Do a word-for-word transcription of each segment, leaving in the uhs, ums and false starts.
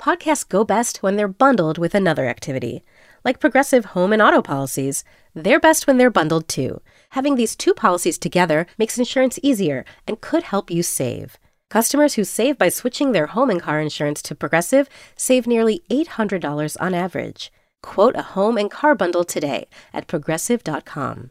Podcasts go best when they're bundled with another activity. Like Progressive home and auto policies, they're best when they're bundled too. Having these two policies together makes insurance easier and could help you save. Customers who save by switching their home and car insurance to Progressive save nearly eight hundred dollars on average. Quote a home and car bundle today at progressive dot com.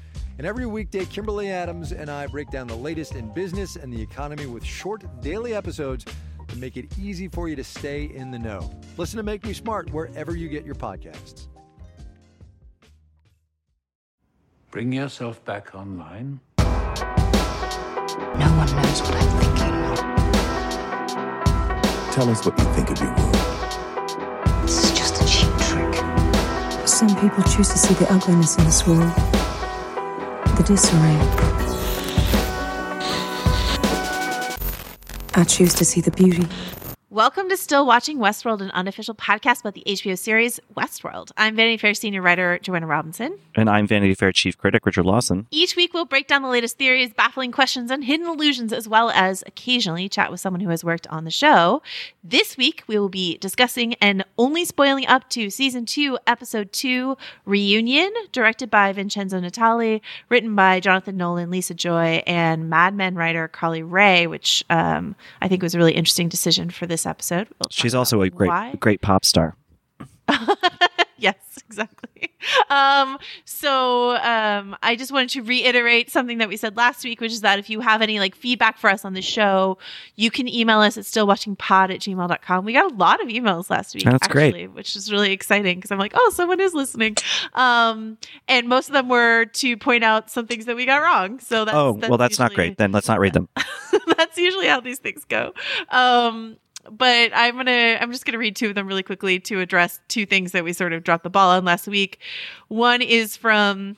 And every weekday, Kimberly Adams and I break down the latest in business and the economy with short daily episodes to make it easy for you to stay in the know. Listen to Make Me Smart wherever you get your podcasts. Bring yourself back online. No one knows what I'm thinking. Tell us what you think of your world. This is just a cheap trick. Some people choose to see the ugliness in this world, the disarray. I choose to see the beauty. Welcome to Still Watching Westworld, an unofficial podcast about the H B O series Westworld. I'm Vanity Fair senior writer Joanna Robinson. And I'm Vanity Fair chief critic Richard Lawson. Each week we'll break down the latest theories, baffling questions, and hidden illusions, as well as occasionally chat with someone who has worked on the show. This week we will be discussing and only spoiling up to Season two, Episode two, Reunion, directed by Vincenzo Natali, written by Jonathan Nolan, Lisa Joy, and Mad Men writer Carly Rae, which um, I think was a really interesting decision for this episode. We'll She's also a great, why. great pop star. Yes, exactly. Um, so um, I just wanted to reiterate something that we said last week, which is that if you have any like feedback for us on the show, you can email us at stillwatchingpod at gmail dot com. We got a lot of emails last week, That's actually, great. which is really exciting because I'm like, oh, someone is listening. Um, and most of them were to point out some things that we got wrong. So that's, oh, that's well, that's usually not great. Then let's not read them. That's usually how these things go. Um, But I'm gonna, I'm just gonna read two of them really quickly to address two things that we sort of dropped the ball on last week. One is from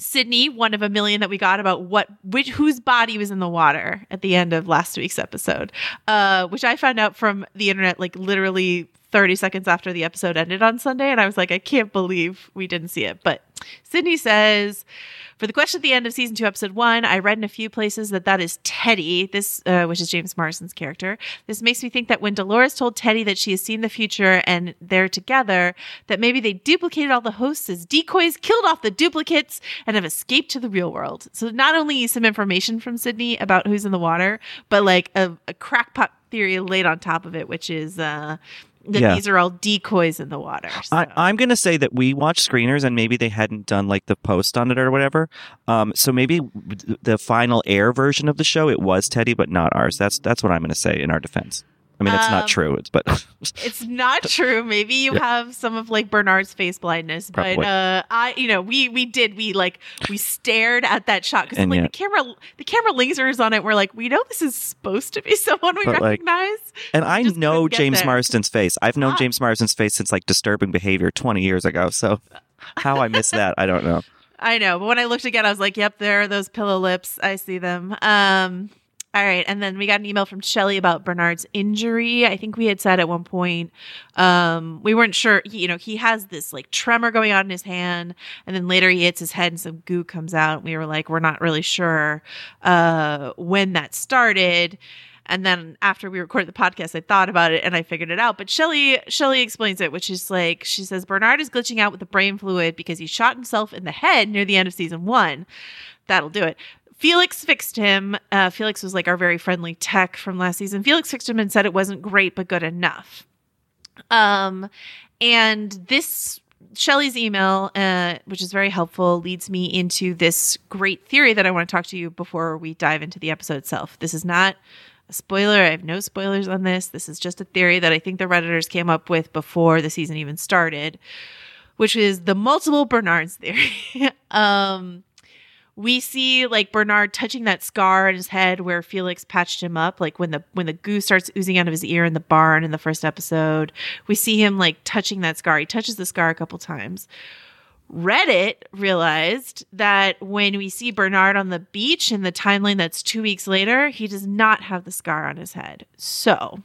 Sydney, one of a million that we got about what, which, whose body was in the water at the end of last week's episode, uh, which I found out from the internet like literally thirty seconds after the episode ended on Sunday, and I was like, I can't believe we didn't see it. But Sydney says, for the question at the end of Season two, Episode one, I read in a few places that that is Teddy, this uh, which is James Marsden's character. This makes me think that when Dolores told Teddy that she has seen the future and they're together, that maybe they duplicated all the hosts as decoys, killed off the duplicates, and have escaped to the real world. So not only some information from Sydney about who's in the water, but like a, a crackpot theory laid on top of it, which is... Uh, That yeah. these are all decoys in the water. So. I, I'm going to say that we watched screeners and maybe they hadn't done like the post on it or whatever. Um, so maybe the final air version of the show, it was Teddy, but not ours. That's that's what I'm going to say in our defense. I mean, it's um, not true, it's, but it's not true. Maybe you yeah. have some of like Bernard's face blindness, Probably. but uh, I, you know, we we did. We like we stared at that shot because like yeah. the camera, the camera lasers on it. We're like, we know this is supposed to be someone we but, recognize. Like, and I know James there. Marsden's face. I've known ah. James Marsden's face since like Disturbing Behavior twenty years ago. So how I missed that, I don't know. I know, but when I looked again, I was like, yep, there are those pillow lips. I see them. Um, All right. And then we got an email from Shelly about Bernard's injury. I think we had said at one point, um, we weren't sure, he, you know, he has this like tremor going on in his hand, and then later he hits his head and some goo comes out. We were like, we're not really sure uh, when that started. And then after we recorded the podcast, I thought about it and I figured it out. But Shelly Shelly explains it, which is like, she says, Bernard is glitching out with the brain fluid because he shot himself in the head near the end of season one. That'll do it. Felix fixed him. Uh, Felix was like our very friendly tech from last season. Felix fixed him and said it wasn't great, but good enough. Um, and this Shelly's email, uh, which is very helpful, leads me into this great theory that I want to talk to you before we dive into the episode itself. This is not a spoiler. I have no spoilers on this. This is just a theory that I think the Redditors came up with before the season even started, which is the multiple Bernards theory. um, We see like Bernard touching that scar on his head where Felix patched him up, like when the when the goo starts oozing out of his ear in the barn in the first episode. We see him like touching that scar. He touches the scar a couple times. Reddit realized that when we see Bernard on the beach in the timeline that's two weeks later, he does not have the scar on his head. So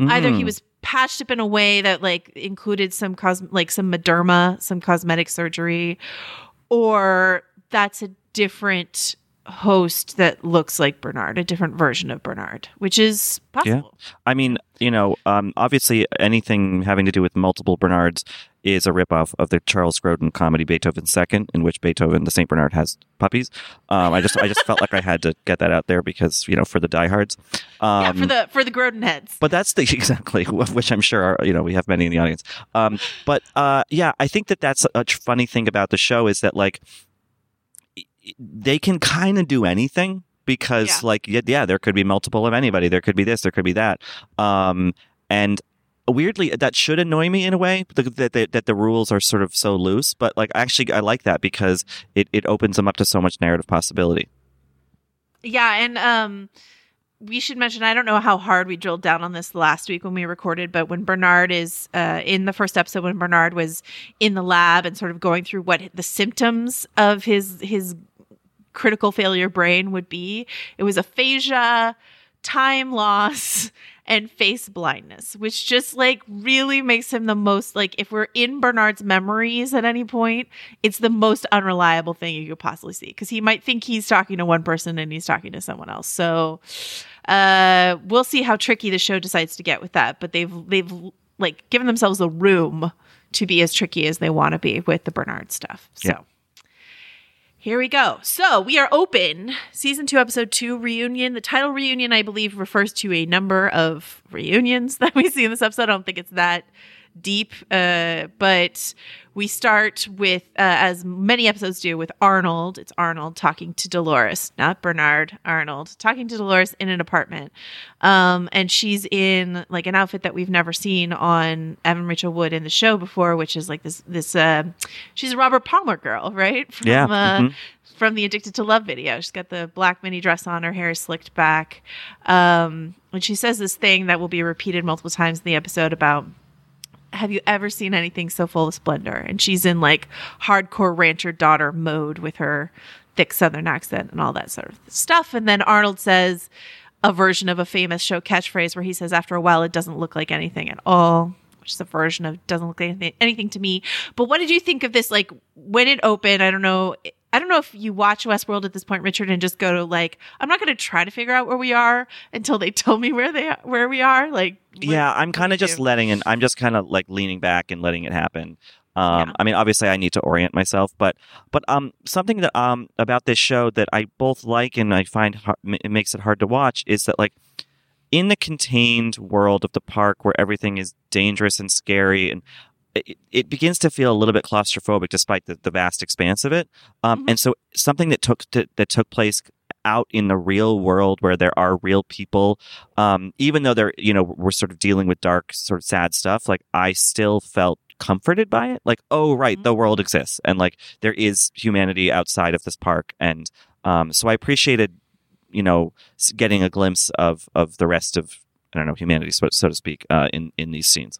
mm. either he was patched up in a way that like included some cos- like some mederma, some cosmetic surgery, or that's a different host that looks like Bernard, a different version of Bernard, which is possible. Yeah. I mean, you know, um, obviously anything having to do with multiple Bernards is a ripoff of the Charles Grodin comedy Beethoven's Second, in which Beethoven, the Saint Bernard, has puppies. Um, I just I just felt like I had to get that out there because, you know, for the diehards. Um, yeah, for the for the Grodin heads. But that's the, exactly, which I'm sure, are, you know, we have many in the audience. Um, but uh, yeah, I think that that's a funny thing about the show is that, like, they can kind of do anything because, yeah. like, yeah, there could be multiple of anybody. There could be this. There could be that. Um, and weirdly, that should annoy me in a way that the, that the rules are sort of so loose. But, like, actually, I like that because it, it opens them up to so much narrative possibility. Yeah, and um, we should mention, I don't know how hard we drilled down on this last week when we recorded, but when Bernard is uh, in the first episode, when Bernard was in the lab and sort of going through what the symptoms of his his critical failure brain would be, it was aphasia, time loss, and face blindness, which just like really makes him the most, like, if we're in Bernard's memories at any point, it's the most unreliable thing you could possibly see, because he might think he's talking to one person and he's talking to someone else. So uh we'll see how tricky the show decides to get with that, but they've they've like given themselves the room to be as tricky as they want to be with the Bernard stuff. So yeah. Here we go. So we are open. Season two, episode two, reunion. The title reunion, I believe, refers to a number of reunions that we see in this episode. I don't think it's that deep. Uh, but we start with, uh, as many episodes do, with Arnold. It's Arnold talking to Dolores, not Bernard, Arnold, talking to Dolores in an apartment. Um, and she's in like an outfit that we've never seen on Evan Rachel Wood in the show before, which is like this, this uh, she's a Robert Palmer girl, right? From, yeah. Uh, mm-hmm. From the Addicted to Love video. She's got the black mini dress on, her hair is slicked back. Um, and she says this thing that will be repeated multiple times in the episode about, have you ever seen anything so full of splendor? And she's in like hardcore rancher daughter mode with her thick Southern accent and all that sort of stuff. And then Arnold says a version of a famous show catchphrase where he says, after a while, it doesn't look like anything at all, which is a version of doesn't look like anything, anything to me. But what did you think of this? Like when it opened, I don't know. I don't know if you watch Westworld at this point, Richard, and just go to like, I'm not going to try to figure out where we are until they tell me where they where we are. Like, yeah, I'm kind of just do? letting and I'm just kind of like leaning back and letting it happen. Um, yeah. I mean, obviously, I need to orient myself, but but um, something that um about this show that I both like and I find hard, it makes it hard to watch is that, like, in the contained world of the park where everything is dangerous and scary and It, it begins to feel a little bit claustrophobic, despite the, the vast expanse of it. Um, mm-hmm. And so, something that took to, that took place out in the real world, where there are real people, um, even though they're you know we're sort of dealing with dark, sort of sad stuff. Like, I still felt comforted by it. Like, oh right, mm-hmm. The world exists, and like there is humanity outside of this park. And um, so, I appreciated you know getting a glimpse of of the rest of I don't know humanity, so, so to speak, uh, in in these scenes.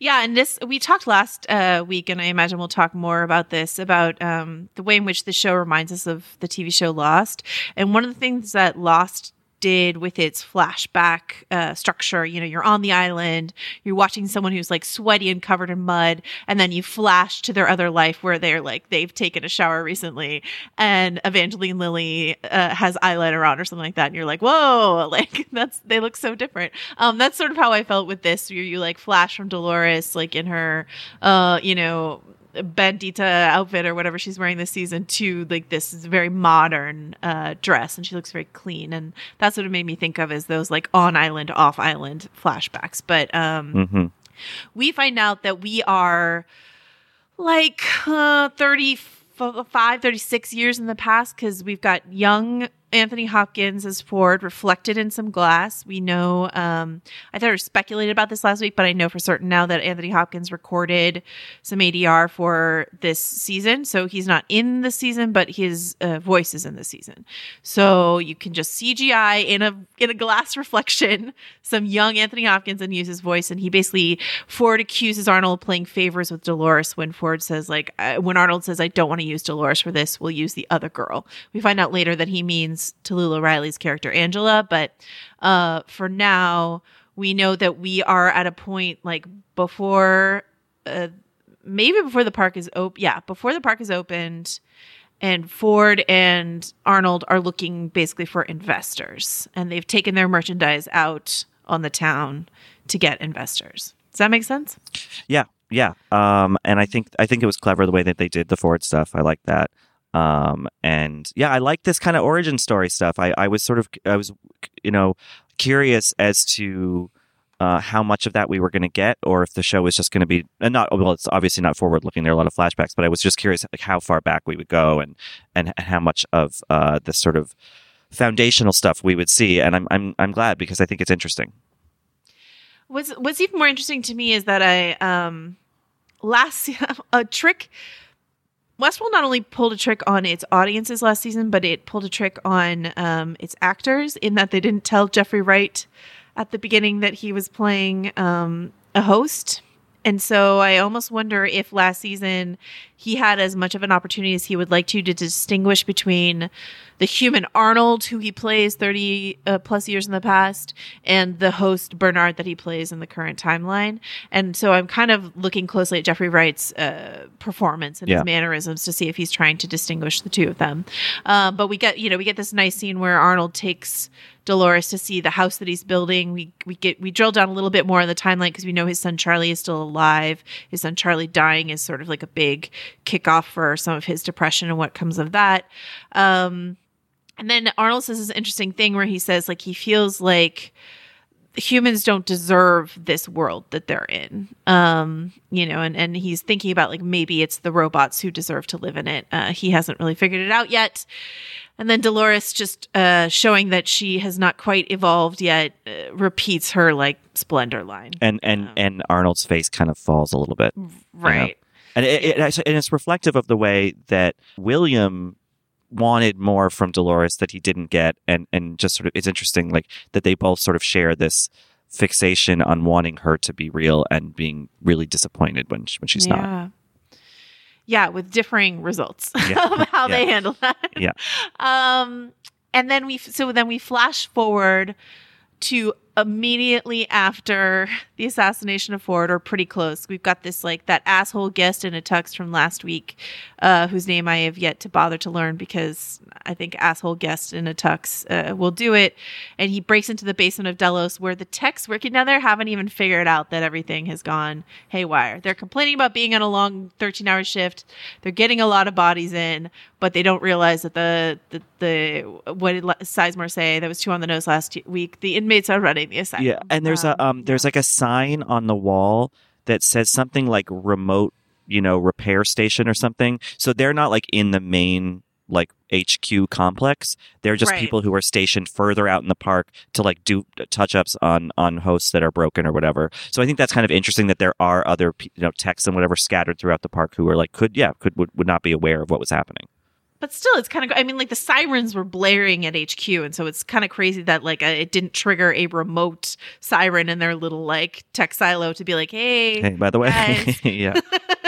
Yeah, and this we talked last uh, week, and I imagine we'll talk more about this, about um, the way in which the show reminds us of the T V show Lost. And one of the things that Lost did with its flashback uh, structure, you know, you're on the island, you're watching someone who's like sweaty and covered in mud, and then you flash to their other life where they're like, they've taken a shower recently, and Evangeline Lilly uh, has eyeliner on or something like that, and you're like, whoa, like that's they look so different. Um, that's sort of how I felt with this. You you like flash from Dolores, like in her, uh, you know, bandita outfit or whatever she's wearing this season to like this very modern uh dress, and she looks very clean, and that's what it made me think of, is those like on island, off island flashbacks. But um mm-hmm. we find out that we are like uh, thirty-five, thirty-six years in the past, because we've got young Anthony Hopkins as Ford reflected in some glass. We know, um, I thought I speculated about this last week, but I know for certain now that Anthony Hopkins recorded some A D R for this season. So he's not in the season, but his uh, voice is in the season. So you can just C G I in a in a glass reflection some young Anthony Hopkins and use his voice. And he basically, Ford accuses Arnold of playing favors with Dolores when Ford says, like, I, when Arnold says, I don't want to use Dolores for this, we'll use the other girl. We find out later that he means Tallulah Riley's character Angela, but uh for now we know that we are at a point like before uh, maybe before the park is open yeah before the park is opened, and Ford and Arnold are looking basically for investors, and they've taken their merchandise out on the town to get investors. Does that make sense? Yeah, yeah. Um and I think I think it was clever the way that they did the Ford stuff. I like that. Um, and yeah, I like this kind of origin story stuff. I, I was sort of, I was, you know, curious as to, uh, how much of that we were going to get, or if the show was just going to be and not, well, it's obviously not forward looking. There are a lot of flashbacks, but I was just curious like how far back we would go and, and, and how much of, uh, this sort of foundational stuff we would see. And I'm, I'm, I'm glad, because I think it's interesting. What's, what's even more interesting to me is that I, um, last, a trick, Westworld not only pulled a trick on its audiences last season, but it pulled a trick on um, its actors, in that they didn't tell Jeffrey Wright at the beginning that he was playing um, a host. And so I almost wonder if last season he had as much of an opportunity as he would like to to distinguish between the human Arnold, who he plays thirty uh, plus years in the past, and the host Bernard that he plays in the current timeline. And so I'm kind of looking closely at Jeffrey Wright's uh, performance and yeah. his mannerisms to see if he's trying to distinguish the two of them. Uh, but we get, you know, we get this nice scene where Arnold takes Dolores to see the house that he's building. We we get we drill down a little bit more on the timeline, because we know his son Charlie is still alive. His son Charlie dying is sort of like a big kickoff for some of his depression and what comes of that. Um, and then Arnold says this interesting thing where he says like he feels like humans don't deserve this world that they're in, um, you know, and, and he's thinking about like maybe it's the robots who deserve to live in it. Uh, he hasn't really figured it out yet. And then Dolores, just uh, showing that she has not quite evolved yet, uh, repeats her like splendor line. And and um, and Arnold's face kind of falls a little bit, right? You know? And it, it, and it's reflective of the way that William wanted more from Dolores that he didn't get, and and just sort of it's interesting like that they both sort of share this fixation on wanting her to be real and being really disappointed when she, when she's yeah. not. Yeah, with differing results yeah. of how yeah. they handle that. Yeah, um, and then we so then we flash forward to immediately after the assassination of Ford, or pretty close. We've got this like that asshole guest in a tux from last week, uh, whose name I have yet to bother to learn, because I think asshole guest in a tux uh, will do it. And he breaks into the basement of Delos, where the techs working down there haven't even figured out that everything has gone haywire. They're complaining about being on a long thirteen-hour shift. They're getting a lot of bodies in, but they don't realize that the the, the what did Sizemore say? That was two on the nose last week. The inmates are running the asylum. Yeah, and there's um, a um, there's like a sign on the wall that says something like remote, you know, repair station or something. So they're not like in the main like H Q complex. They're just right. people who are stationed further out in the park to like do touch-ups on on hosts that are broken or whatever. So I think that's kind of interesting that there are other, you know, techs and whatever scattered throughout the park who are like could yeah could would, would not be aware of what was happening. But still, it's kind of, I mean, like the sirens were blaring at H Q. And so it's kind of crazy that like a, it didn't trigger a remote siren in their little like tech silo to be like, hey, hey by the way, guys. yeah,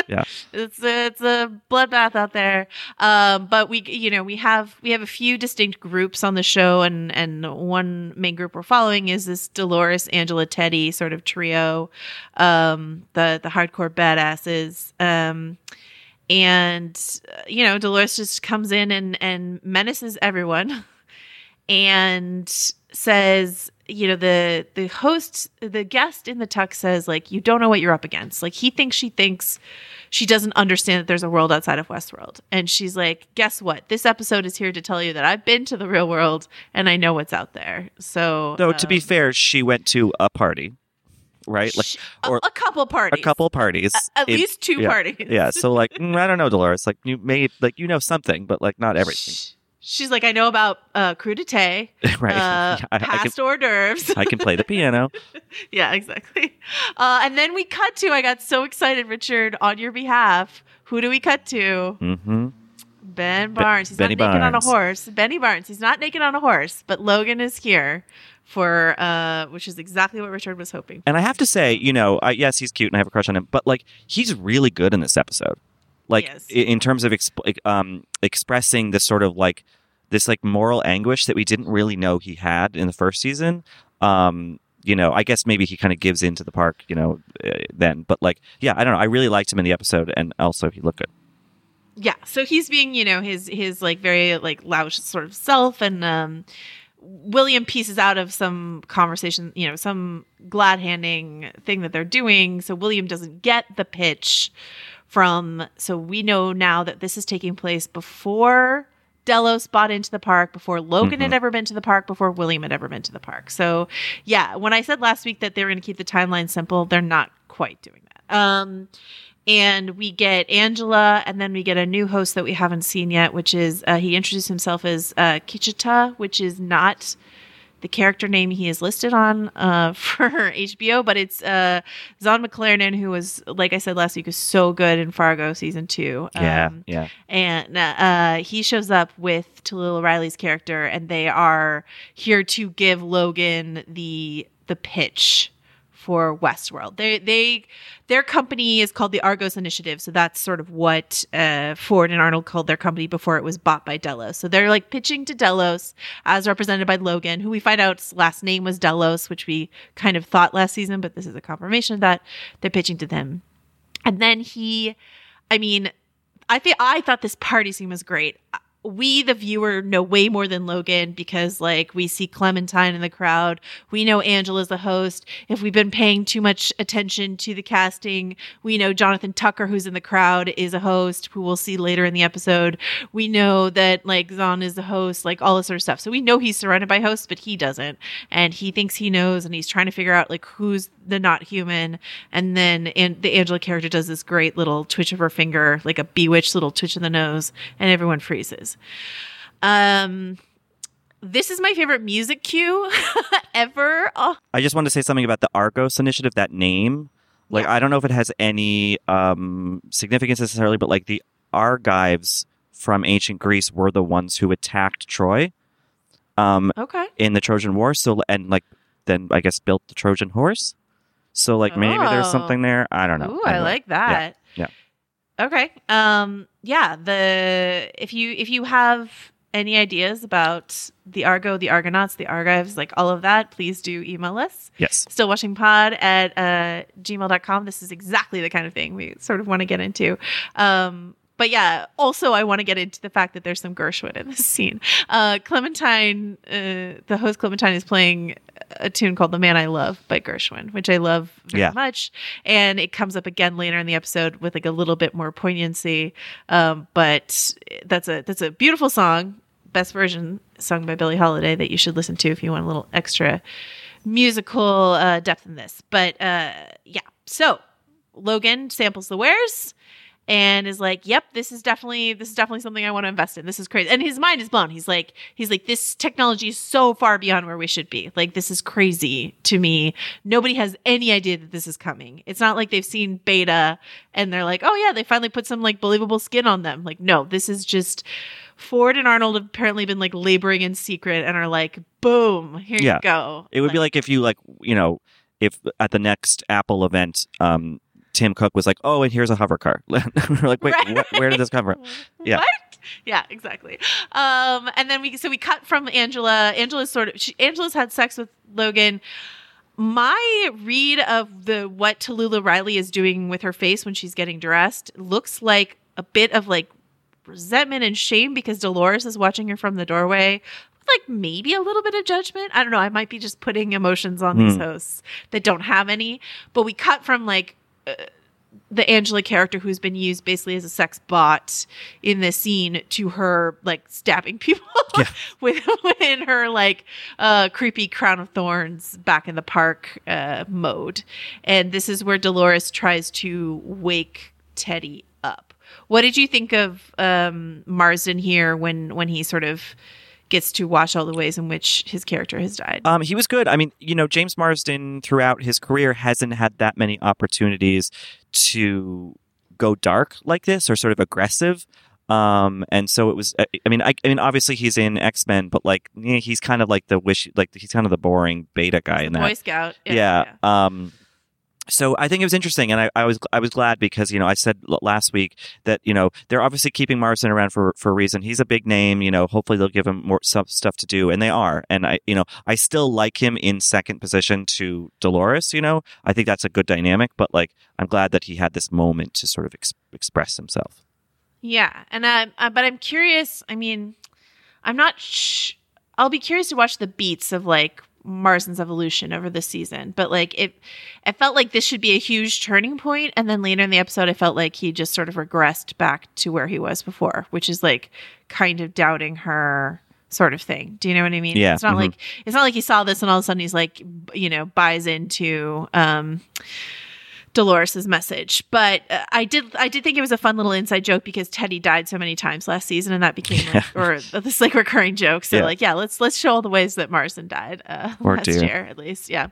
yeah, it's a, it's a bloodbath out there. Um, but we, you know, we have we have a few distinct groups on the show. And, and one main group we're following is this Dolores, Angela, Teddy sort of trio, um, the, the hardcore badasses. Um And, you know, Dolores just comes in and, and menaces everyone and says, you know, the the host, the guest in the tuck says, like, you don't know what you're up against. Like, he thinks she thinks she doesn't understand that there's a world outside of Westworld. And she's like, guess what? This episode is here to tell you that I've been to the real world and I know what's out there. So, though, um, to be fair, she went to a party. Right, like or a couple parties, a couple parties, a- at it, least two yeah, parties. yeah, so like mm, I don't know, Dolores. Like you may like you know something, but like not everything. She's like, I know about uh, crudité, right? Uh, I, past I can, hors d'oeuvres. I can play the piano. Yeah, exactly. Uh, and then we cut to. I got so excited, Richard, on your behalf. Who do we cut to? Mm-hmm. Ben Barnes. He's Benny not naked Barnes. on a horse. Benny Barnes. He's not naked on a horse, but Logan is here. For uh, which is exactly what Richard was hoping for. And I have to say, you know, I, yes, he's cute and I have a crush on him, but like he's really good in this episode. Like in terms of exp- um, expressing this sort of like this like moral anguish that we didn't really know he had in the first season. Um, you know, I guess maybe he kind of gives into the park, you know, uh, then. But like, yeah, I don't know. I really liked him in the episode, and also he looked good. Yeah, so he's being, you know, his his like very like loud sort of self, and um. William pieces out of some conversation, you know, some glad-handing thing that they're doing. So William doesn't get the pitch from... So we know now that this is taking place before Delos bought into the park, before Logan mm-hmm. had ever been to the park, before William had ever been to the park. So, yeah, when I said last week that they were going to keep the timeline simple, they're not quite doing that. Um, and we get Angela, and then we get a new host that we haven't seen yet, which is, uh, he introduced himself as uh, Kichita, which is not the character name he is listed on uh, for H B O, but it's uh, Zon McClaren, who was, like I said last week, was so good in Fargo season two. Yeah, um, yeah. And uh, he shows up with Tallulah Riley's character, and they are here to give Logan the the pitch for Westworld. They they their company is called the Argos Initiative, so that's sort of what uh, Ford and Arnold called their company before it was bought by Delos. So they're like pitching to Delos, as represented by Logan, who we find out's last name was Delos, which we kind of thought last season, but this is a confirmation of that. They're pitching to them, and then he, I mean, I think I thought this party scene was great. We, the viewer, know way more than Logan because, like, we see Clementine in the crowd. We know Angela's the host. If we've been paying too much attention to the casting, we know Jonathan Tucker, who's in the crowd, is a host, who we'll see later in the episode. We know that, like, Zon is the host, like, all this sort of stuff. So we know he's surrounded by hosts, but he doesn't. And he thinks he knows, and he's trying to figure out, like, who's the not human. And then and the Angela character does this great little twitch of her finger, like a bewitched little twitch of the nose, and everyone freezes. Um, this is my favorite music cue ever. Oh. I just want to say something about the Argos Initiative, that name. Like, yeah. I don't know if it has any um, significance necessarily, but like the Argives from ancient Greece were the ones who attacked Troy um, okay. in the Trojan War. So, and like, then I guess built the Trojan horse. So like, oh. maybe there's something there. I don't know. Ooh, I, I like know. that. Yeah. yeah. Okay. Um, yeah. The if you if you have any ideas about the Argo, the Argonauts, the Argives, like all of that, please do email us. Yes. Stillwatchingpod at uh, gmail dot com. This is exactly the kind of thing we sort of want to get into. Um, but yeah, also I want to get into the fact that there's some Gershwin in this scene. Uh, Clementine, uh, the host Clementine is playing a tune called The Man I Love by Gershwin, which I love very yeah. much. And it comes up again later in the episode with like a little bit more poignancy. Um, but that's a, that's a beautiful song, best version sung by Billie Holiday, that you should listen to if you want a little extra musical uh, depth in this. But uh, yeah, so Logan samples the wares and is like, yep, this is definitely this is definitely something I want to invest in. This is crazy. And his mind is blown. He's like, he's like, this technology is so far beyond where we should be. Like, this is crazy to me. Nobody has any idea that this is coming. It's not like they've seen beta and they're like, oh yeah, they finally put some like believable skin on them. Like, no, this is just Ford and Arnold have apparently been like laboring in secret and are like, boom, here yeah. you go. It would like, be like if you like, you know, if at the next Apple event, um, Tim Cook was like, oh, and here's a hover car. We're like, wait, right. wh- where did this come from? Yeah. What? Yeah, exactly. Um, and then we, so we cut from Angela. Angela's sort of, she, Angela's had sex with Logan. My read of the, what Tallulah Riley is doing with her face when she's getting dressed looks like a bit of like resentment and shame because Dolores is watching her from the doorway. Like maybe a little bit of judgment. I don't know. I might be just putting emotions on mm. these hosts that don't have any, but we cut from like, Uh, the Angela character who's been used basically as a sex bot in this scene to her like stabbing people yeah. with in her like uh, creepy crown of thorns back in the park uh, mode. And this is where Dolores tries to wake Teddy up. What did you think of um, Marsden here when, when he sort of gets to watch all the ways in which his character has died? Um, he was good. I mean, you know, James Marsden throughout his career hasn't had that many opportunities to go dark like this or sort of aggressive. Um, and so it was, I mean, I, I mean, obviously he's in X-Men, but like, you know, he's kind of like the wish, like he's kind of the boring beta guy in that. Boy Scout. Yeah. yeah. yeah. Um, So I think it was interesting, and I, I was I was glad because, you know, I said last week that, you know, they're obviously keeping Marsden around for, for a reason. He's a big name, you know, hopefully they'll give him more stuff to do, and they are. And I, you know, I still like him in second position to Dolores, you know. I think that's a good dynamic, but like, I'm glad that he had this moment to sort of ex- express himself. Yeah, and uh, uh, but I'm curious. I mean, I'm not. Sh- I'll be curious to watch the beats of like Marsden's evolution over this season, but like it I felt like this should be a huge turning point, and then later in the episode I felt like he just sort of regressed back to where he was before, which is like kind of doubting her sort of thing. Do you know what I mean? Yeah. It's not mm-hmm. like it's not like he saw this and all of a sudden he's like, you know, buys into um Dolores's message. But uh, I did I did think it was a fun little inside joke because Teddy died so many times last season, and that became yeah. like, or this like recurring joke. So yeah. like yeah, let's let's show all the ways that Marsden died uh, last dear. year at least. Yeah.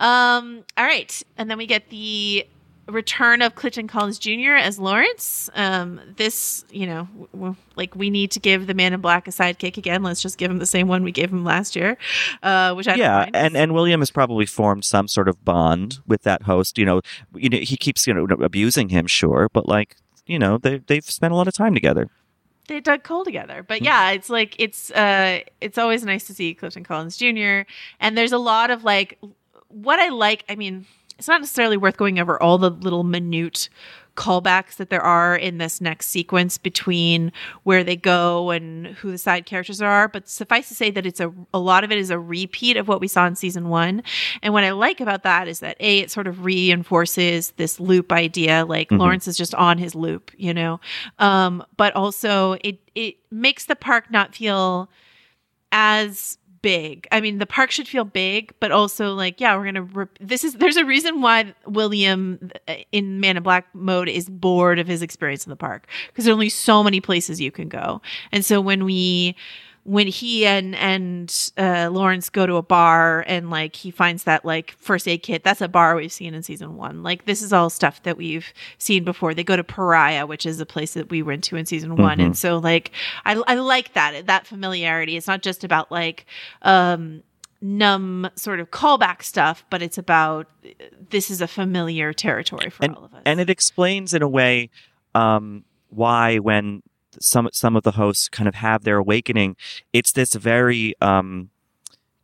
Um all right. And then we get the return of Clifton Collins Junior as Lawrence. Um this, you know, w- w- like we need to give the Man in Black a sidekick again. Let's just give him the same one we gave him last year. Uh which I Yeah, don't and and William has probably formed some sort of bond with that host, you know. You know, he keeps, you know, abusing him, sure, but like, you know, they they've spent a lot of time together. They dug coal together. But yeah, it's like it's uh it's always nice to see Clifton Collins Junior And there's a lot of like what I like, I mean, it's not necessarily worth going over all the little minute callbacks that there are in this next sequence between where they go and who the side characters are. But suffice to say that it's a, a lot of it is a repeat of what we saw in season one. And what I like about that is that A, it sort of reinforces this loop idea. Like mm-hmm. Lawrence is just on his loop, you know? Um, but also it, it makes the park not feel as big. I mean, the park should feel big, but also like, yeah, we're going to, rep- this is, there's a reason why William in Man in Black mode is bored of his experience in the park, because there are only so many places you can go. And so when we, when he and, and, uh, Lawrence go to a bar and like, he finds that like first aid kit, that's a bar we've seen in season one. Like this is all stuff that we've seen before. They go to Pariah, which is a place that we went to in season mm-hmm. one. And so like, I, I like that, that familiarity. It's not just about like, um, numb sort of callback stuff, but it's about, this is a familiar territory for and, all of us. And it explains in a way, um, why when, some some of the hosts kind of have their awakening, it's this very um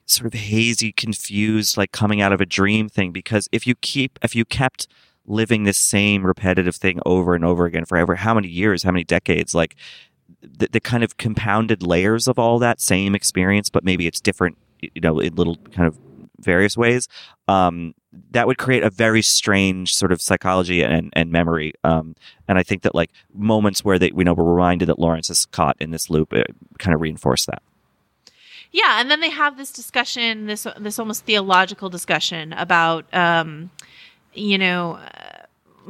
sort of hazy, confused, like coming out of a dream thing, because if you keep if you kept living this same repetitive thing over and over again forever, how many years, how many decades, like the, the kind of compounded layers of all that same experience, but maybe it's different, you know, in little kind of various ways, um that would create a very strange sort of psychology and and memory, um and I think that like moments where they we know we're reminded that Lawrence is caught in this loop, it kind of reinforced that. Yeah, and then they have this discussion, this this almost theological discussion about um you know uh,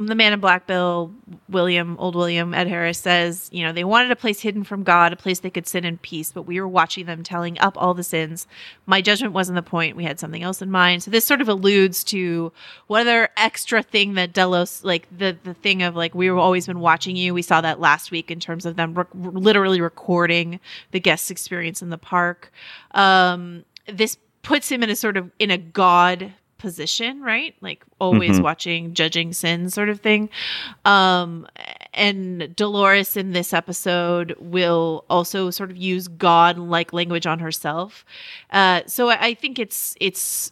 the man in black bill, William, old William, Ed Harris says, you know, they wanted a place hidden from God, a place they could sin in peace, but we were watching them telling up all the sins. My judgment wasn't the point. We had something else in mind. So this sort of alludes to what other extra thing that Delos, like the, the thing of like, we've always been watching you. We saw that last week in terms of them re- literally recording the guest experience in the park. Um, this puts him in a sort of, in a God position, right? Like always mm-hmm. watching, judging sin sort of thing. Um, and Dolores in this episode will also sort of use God-like language on herself. Uh, so I, I think it's, it's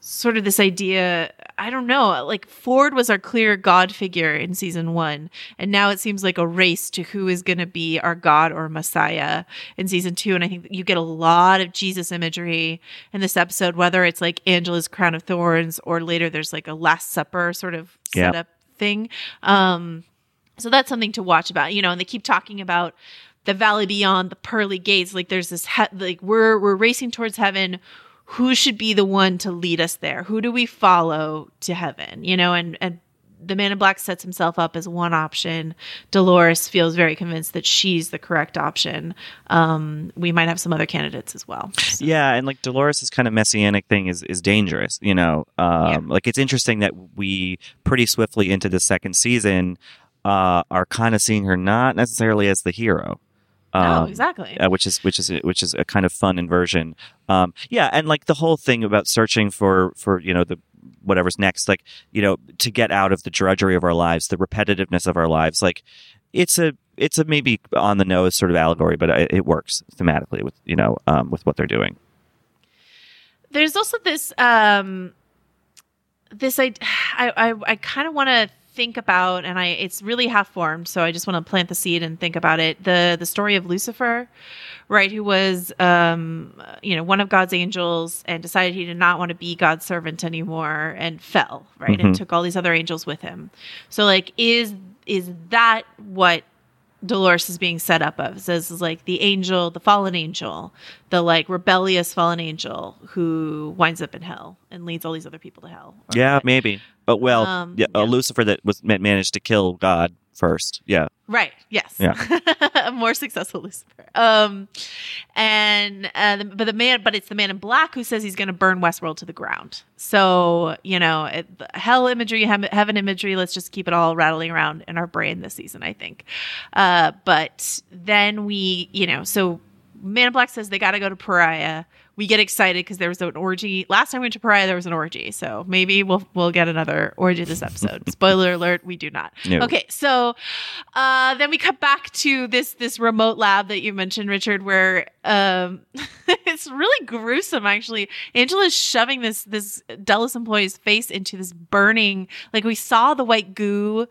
sort of this idea, I don't know, like Ford was our clear God figure in season one. And now it seems like a race to who is going to be our God or Messiah in season two. And I think you get a lot of Jesus imagery in this episode, whether it's like Angela's crown of thorns or later there's like a Last Supper sort of yeah. setup thing. Um, so that's something to watch about, you know, and they keep talking about the valley beyond the pearly gates. Like there's this, he- like we're, we're racing towards heaven. Who should be the one to lead us there? Who do we follow to heaven? You know, and, and the man in black sets himself up as one option. Dolores feels very convinced that she's the correct option. Um, we might have some other candidates as well. So. Yeah. And like Dolores' kind of messianic thing is, is dangerous, you know, um, yeah. like it's interesting that we pretty swiftly into the second season uh, are kind of seeing her not necessarily as the hero. Um, oh, exactly. Uh, which is which is which is a kind of fun inversion. Um, yeah, and like the whole thing about searching for for you know the whatever's next, like you know to get out of the drudgery of our lives, the repetitiveness of our lives. Like it's a it's a maybe on the nose sort of allegory, but it, it works thematically with you know um, with what they're doing. There's also this um, this I I I, I kind of want to. think about, and I it's really half formed, so I just want to plant the seed and think about it, the the story of Lucifer, right, who was um you know one of God's angels and decided he did not want to be God's servant anymore and fell, right, mm-hmm. and took all these other angels with him. So like is is that what Dolores is being set up of? So this is like the angel, the fallen angel, the like rebellious fallen angel who winds up in hell and leads all these other people to hell. Yeah, what? maybe. But well, um, yeah, yeah. a Lucifer that was managed to kill God first. Yeah. Right. Yes. Yeah. A more successful Lucifer. Um, and uh, the, but the man, but it's the man in black who says he's going to burn Westworld to the ground. So you know, it, hell imagery, he- heaven imagery. Let's just keep it all rattling around in our brain this season, I think. Uh, but then we, you know, so Man in Black says they got to go to Pariah. We get excited because there was an orgy. Last time we went to Pariah, there was an orgy. So maybe we'll we'll get another orgy this episode. Spoiler alert, we do not. No. Okay, so uh, then we cut back to this this remote lab that you mentioned, Richard, where um, it's really gruesome, actually. Angela's shoving this this Delos employee's face into this burning, like we saw the white goo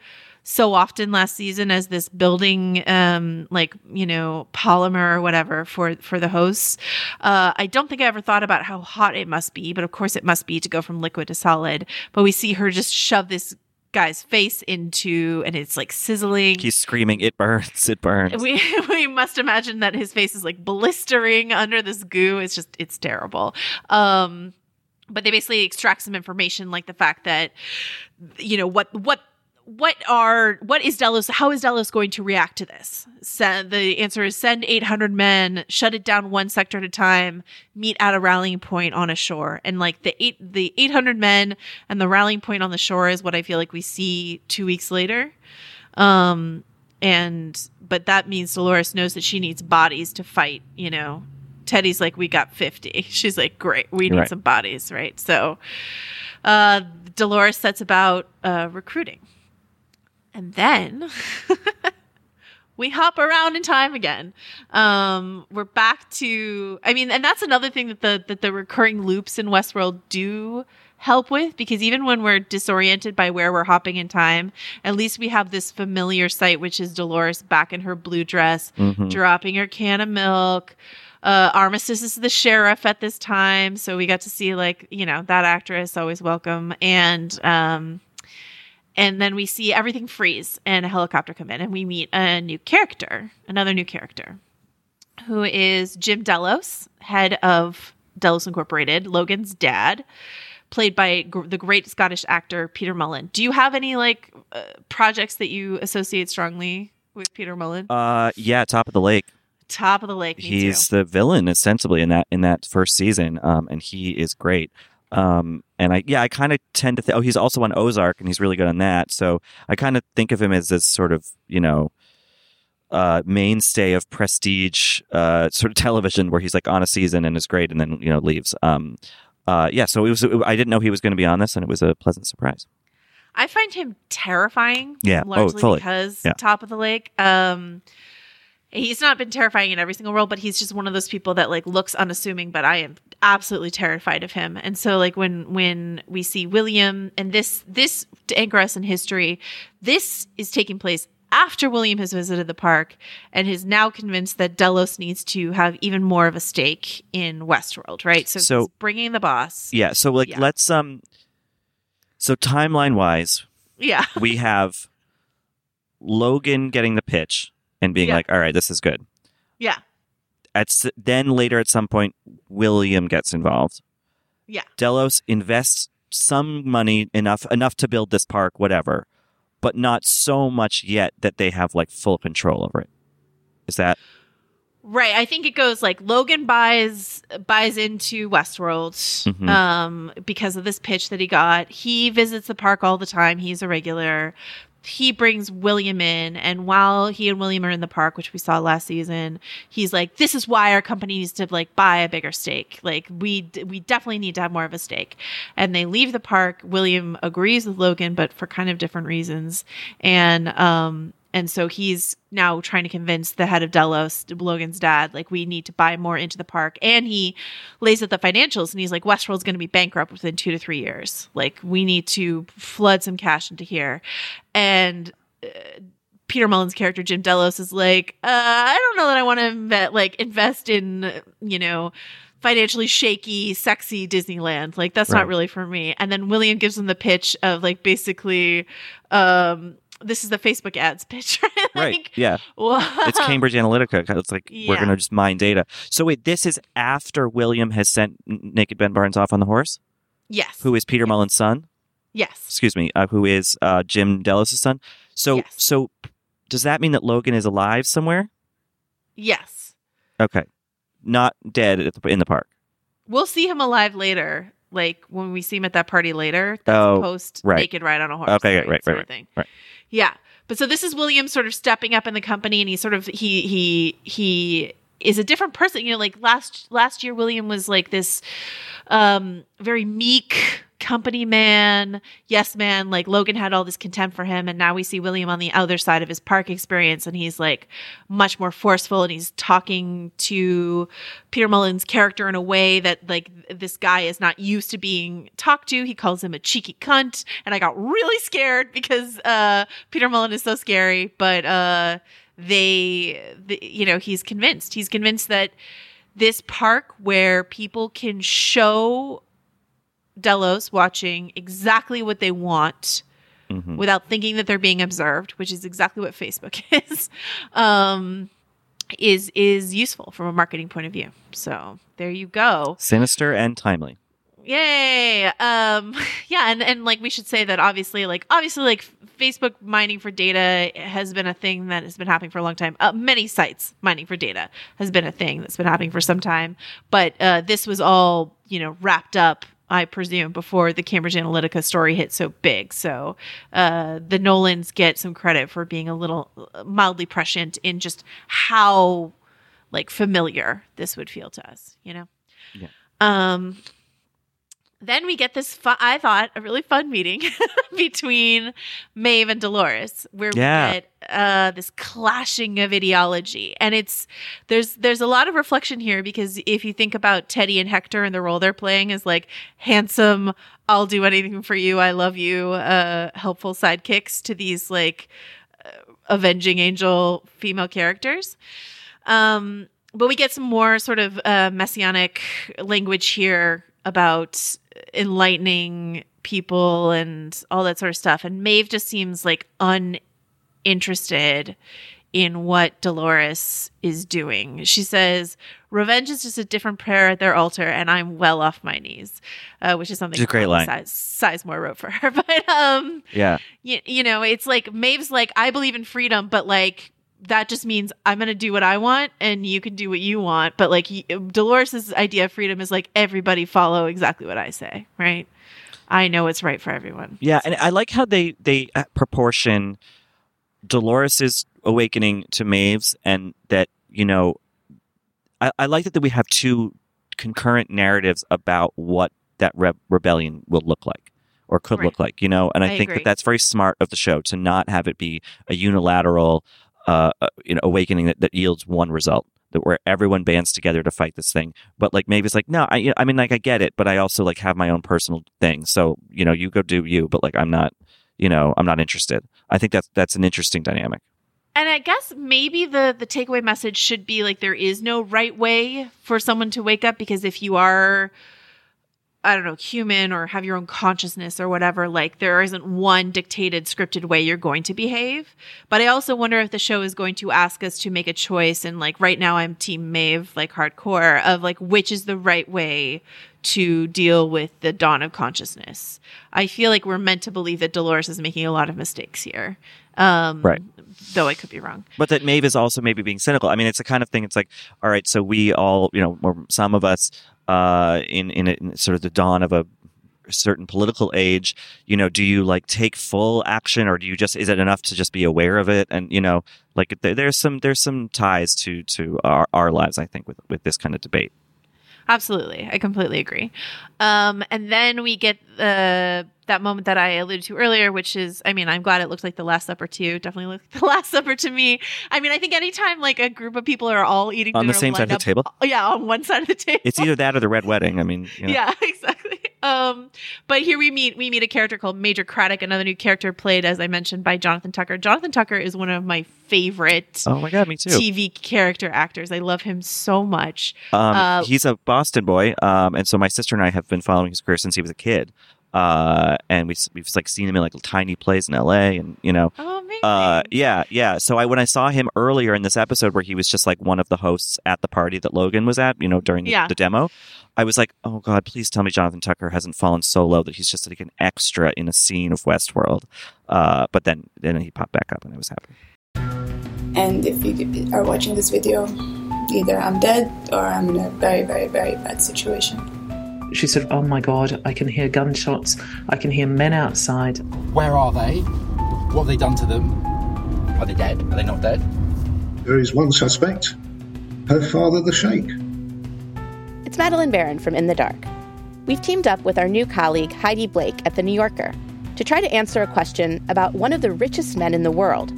so often last season as this building, um, like, you know, polymer or whatever for, for the hosts. Uh, I don't think I ever thought about how hot it must be, but of course it must be to go from liquid to solid. But we see her just shove this guy's face into, and it's like sizzling. He's screaming, it burns, it burns. We we must imagine that his face is like blistering under this goo. It's just, it's terrible. Um, but they basically extract some information, like the fact that, you know, what, what, What are what is Delos? How is Delos going to react to this? So the answer is send eight hundred men, shut it down one sector at a time, meet at a rallying point on a shore, and like the eight the eight hundred men and the rallying point on the shore is what I feel like we see two weeks later. Um, and but that means Dolores knows that she needs bodies to fight. You know, Teddy's like, we got fifty. She's like, great, we need right. some bodies, right? So, uh, Dolores sets about uh, recruiting. And then we hop around in time again. Um, we're back to, I mean, and that's another thing that the that the recurring loops in Westworld do help with, because even when we're disoriented by where we're hopping in time, at least we have this familiar sight, which is Dolores back in her blue dress, mm-hmm. dropping her can of milk. Uh, Armistice is the sheriff at this time. So we got to see like, you know, that actress, always welcome. And, um, And then we see everything freeze and a helicopter come in, and we meet a new character, another new character, who is Jim Delos, head of Delos Incorporated, Logan's dad. played by gr- the great Scottish actor Peter Mullan. Do you have any like uh, projects that you associate strongly with Peter Mullan? Uh, yeah, Top of the Lake. Top of the Lake. Me He's too. The villain ostensibly in that in that first season, um, and he is great. Um, and I yeah, I kind of tend to think, oh, he's also on Ozark, and he's really good on that. So I kind of think of him as this sort of, you know, uh, mainstay of prestige uh, sort of television, where he's like on a season and is great, and then, you know, leaves. Um, uh, yeah, so it was. It, I didn't know he was going to be on this, and it was a pleasant surprise. I find him terrifying. Yeah, largely oh, because yeah. Top of the Lake. Um, He's not been terrifying in every single role, but he's just one of those people that like looks unassuming, but I am absolutely terrified of him. And so like when when we see William, and this this to anchor us in history, this is taking place after William has visited the park and is now convinced that Delos needs to have even more of a stake in Westworld, right? So, so he's bringing the boss. Yeah. So like yeah. let's um. So timeline wise, yeah, we have Logan getting the pitch. And being yeah. like, all right, this is good. Yeah. At, then later at some point, William gets involved. Yeah. Delos invests some money, enough enough to build this park, whatever, but not so much yet that they have like full control over it. Is that... Right. I think it goes like Logan buys buys into Westworld mm-hmm. um, because of this pitch that he got. He visits the park all the time. He's a regular. He brings William in, and while he and William are in the park, which we saw last season, he's like, this is why our company needs to like buy a bigger stake. Like we, we definitely need to have more of a stake. And they leave the park. William agrees with Logan, but for kind of different reasons. And, um, and so he's now trying to convince the head of Delos, Logan's dad, like, we need to buy more into the park. And he lays out the financials, and he's like, Westworld's going to be bankrupt within two to three years. Like, we need to flood some cash into here. And uh, Peter Mullan's character, Jim Delos, is like, uh, I don't know that I want to inv- like invest in, you know, financially shaky, sexy Disneyland. Like, that's right. Not really for me. And then William gives him the pitch of, like, basically um, – this is the Facebook ads pitch, right? Like, right, yeah. Whoa. It's Cambridge Analytica. It's like, yeah. we're going to just mine data. So wait, this is after William has sent Naked Ben Barnes off on the horse? Yes. Who is Peter yes. Mullan's son? Yes. Excuse me, uh, who is uh, Jim Delos' son. So, yes. so does that mean that Logan is alive somewhere? Yes. Okay. Not dead at the, in the park. We'll see him alive later. Like, when we see him at that party later, that's oh, post right. naked ride on a horse. Okay, right, right, sort right, of thing. right. Yeah. But so this is William sort of stepping up in the company, and he sort of, he, he, he is a different person. You know, like last, last year, William was like this um, very meek company man, yes man. Like, Logan had all this contempt for him, and now we see William on the other side of his park experience, and he's like much more forceful, and he's talking to Peter Mullan's character in a way that like this guy is not used to being talked to. He calls him a cheeky cunt, and I got really scared because uh Peter Mullan is so scary, but uh they, they you know, he's convinced he's convinced that this park where people can show Delos watching exactly what they want mm-hmm. without thinking that they're being observed, which is exactly what Facebook is, um, is is useful from a marketing point of view. So there you go. Sinister and timely. Yay. Um, yeah. And, and like, we should say that obviously, like, obviously, like, Facebook mining for data has been a thing that has been happening for a long time. Uh, many sites mining for data has been a thing that's been happening for some time. But uh, this was all, you know, wrapped up, I presume, before the Cambridge Analytica story hit so big. So uh, the Nolans get some credit for being a little mildly prescient in just how like familiar this would feel to us, you know? Yeah. Um, then we get this, fu- I thought, a really fun meeting between Maeve and Dolores, where yeah. we get uh, this clashing of ideology. And it's, there's, there's a lot of reflection here, because if you think about Teddy and Hector and the role they're playing as like handsome, I'll do anything for you, I love you, uh, helpful sidekicks to these like uh, avenging angel female characters. Um, but we get some more sort of uh, messianic language here about enlightening people and all that sort of stuff. And Maeve just seems like uninterested in what Dolores is doing. She says, "Revenge is just a different prayer at their altar, and I'm well off my knees," uh, which is something great line. Size, Sizemore wrote for her. But um, yeah, y- you know, it's like Maeve's like, "I believe in freedom, but like that just means I'm going to do what I want, and you can do what you want." But like y- Dolores's idea of freedom is like everybody follow exactly what I say, right? I know what's right for everyone. Yeah, and I like how they they proportion Dolores's awakening to Maeve's, and that, you know, I, I like that, that we have two concurrent narratives about what that re- rebellion will look like or could right. look like, you know, and I, I think agree. that that's very smart of the show to not have it be a unilateral uh, uh, you know, awakening that, that yields one result, that where everyone bands together to fight this thing. But like Maeve's like, no, I, I mean, like, I get it, but I also like have my own personal thing. So, you know, you go do you, but like, I'm not, you know, I'm not interested. I think that's, that's an interesting dynamic. And I guess maybe the, the takeaway message should be like, there is no right way for someone to wake up, because if you are, I don't know, human or have your own consciousness or whatever, like there isn't one dictated, scripted way you're going to behave. But I also wonder if the show is going to ask us to make a choice. And like right now I'm team Maeve, like hardcore, of like, which is the right way to deal with the dawn of consciousness. I feel like we're meant to believe that Dolores is making a lot of mistakes here. Um, right. Though I could be wrong. But that Maeve is also maybe being cynical. I mean, it's the kind of thing, it's like, all right, so we all, you know, or some of us uh, in, in, a, in sort of the dawn of a certain political age, you know, do you like take full action, or do you just, is it enough to just be aware of it? And, you know, like there, there's some, there's some ties to, to our, our lives, I think, with, with this kind of debate. Absolutely. I completely agree. Um, and then we get uh, that moment that I alluded to earlier, which is, I mean, I'm glad it looked like The Last Supper to you. Definitely looked like The Last Supper to me. I mean, I think anytime like a group of people are all eating on the same side of the table. Yeah, on one side of the table. It's either that or the Red Wedding. I mean, you know. Yeah, exactly. Um, but here we meet we meet a character called Major Craddock, another new character played, as I mentioned, by Jonathan Tucker. Jonathan Tucker is one of my favorite oh my God, me too. T V character actors. I love him so much. Um, uh, he's a Boston boy, um, and so my sister and I have been following his career since he was a kid. Uh, and we, we've like seen him in like tiny plays in L A, and you know, oh, amazing. uh, yeah, yeah. So I, when I saw him earlier in this episode where he was just like one of the hosts at the party that Logan was at, you know, during the, yeah. the demo, I was like, oh God, please tell me Jonathan Tucker hasn't fallen so low that he's just like an extra in a scene of Westworld. Uh, but then, then he popped back up and I was happy. And if you are watching this video, either I'm dead or I'm in a very, very, very bad situation. She said, oh my God, I can hear gunshots. I can hear men outside. Where are they? What have they done to them? Are they dead? Are they not dead? There is one suspect, her father, the Sheikh. It's Madeline Barron from In the Dark. We've teamed up with our new colleague, Heidi Blake, at The New Yorker to try to answer a question about one of the richest men in the world,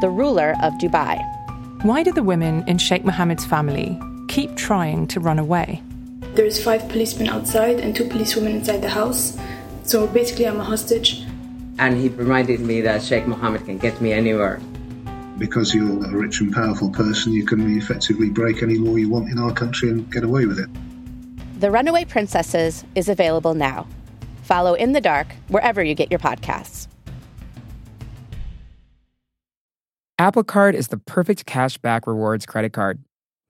the ruler of Dubai. Why do the women in Sheikh Mohammed's family keep trying to run away? There's five policemen outside and two policewomen inside the house. So basically I'm a hostage. And he reminded me that Sheikh Mohammed can get me anywhere. Because you're a rich and powerful person, you can effectively break any law you want in our country and get away with it. The Runaway Princesses is available now. Follow In the Dark wherever you get your podcasts. Apple Card is the perfect cash back rewards credit card.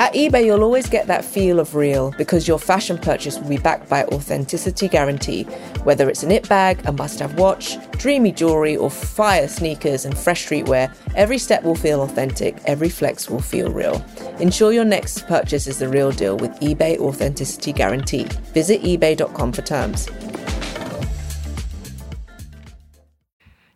At eBay, you'll always get that feel of real because your fashion purchase will be backed by authenticity guarantee. Whether it's an it bag, a must-have watch, dreamy jewelry, or fire sneakers and fresh streetwear, every step will feel authentic, every flex will feel real. Ensure your next purchase is the real deal with eBay Authenticity Guarantee. Visit ebay dot com for terms.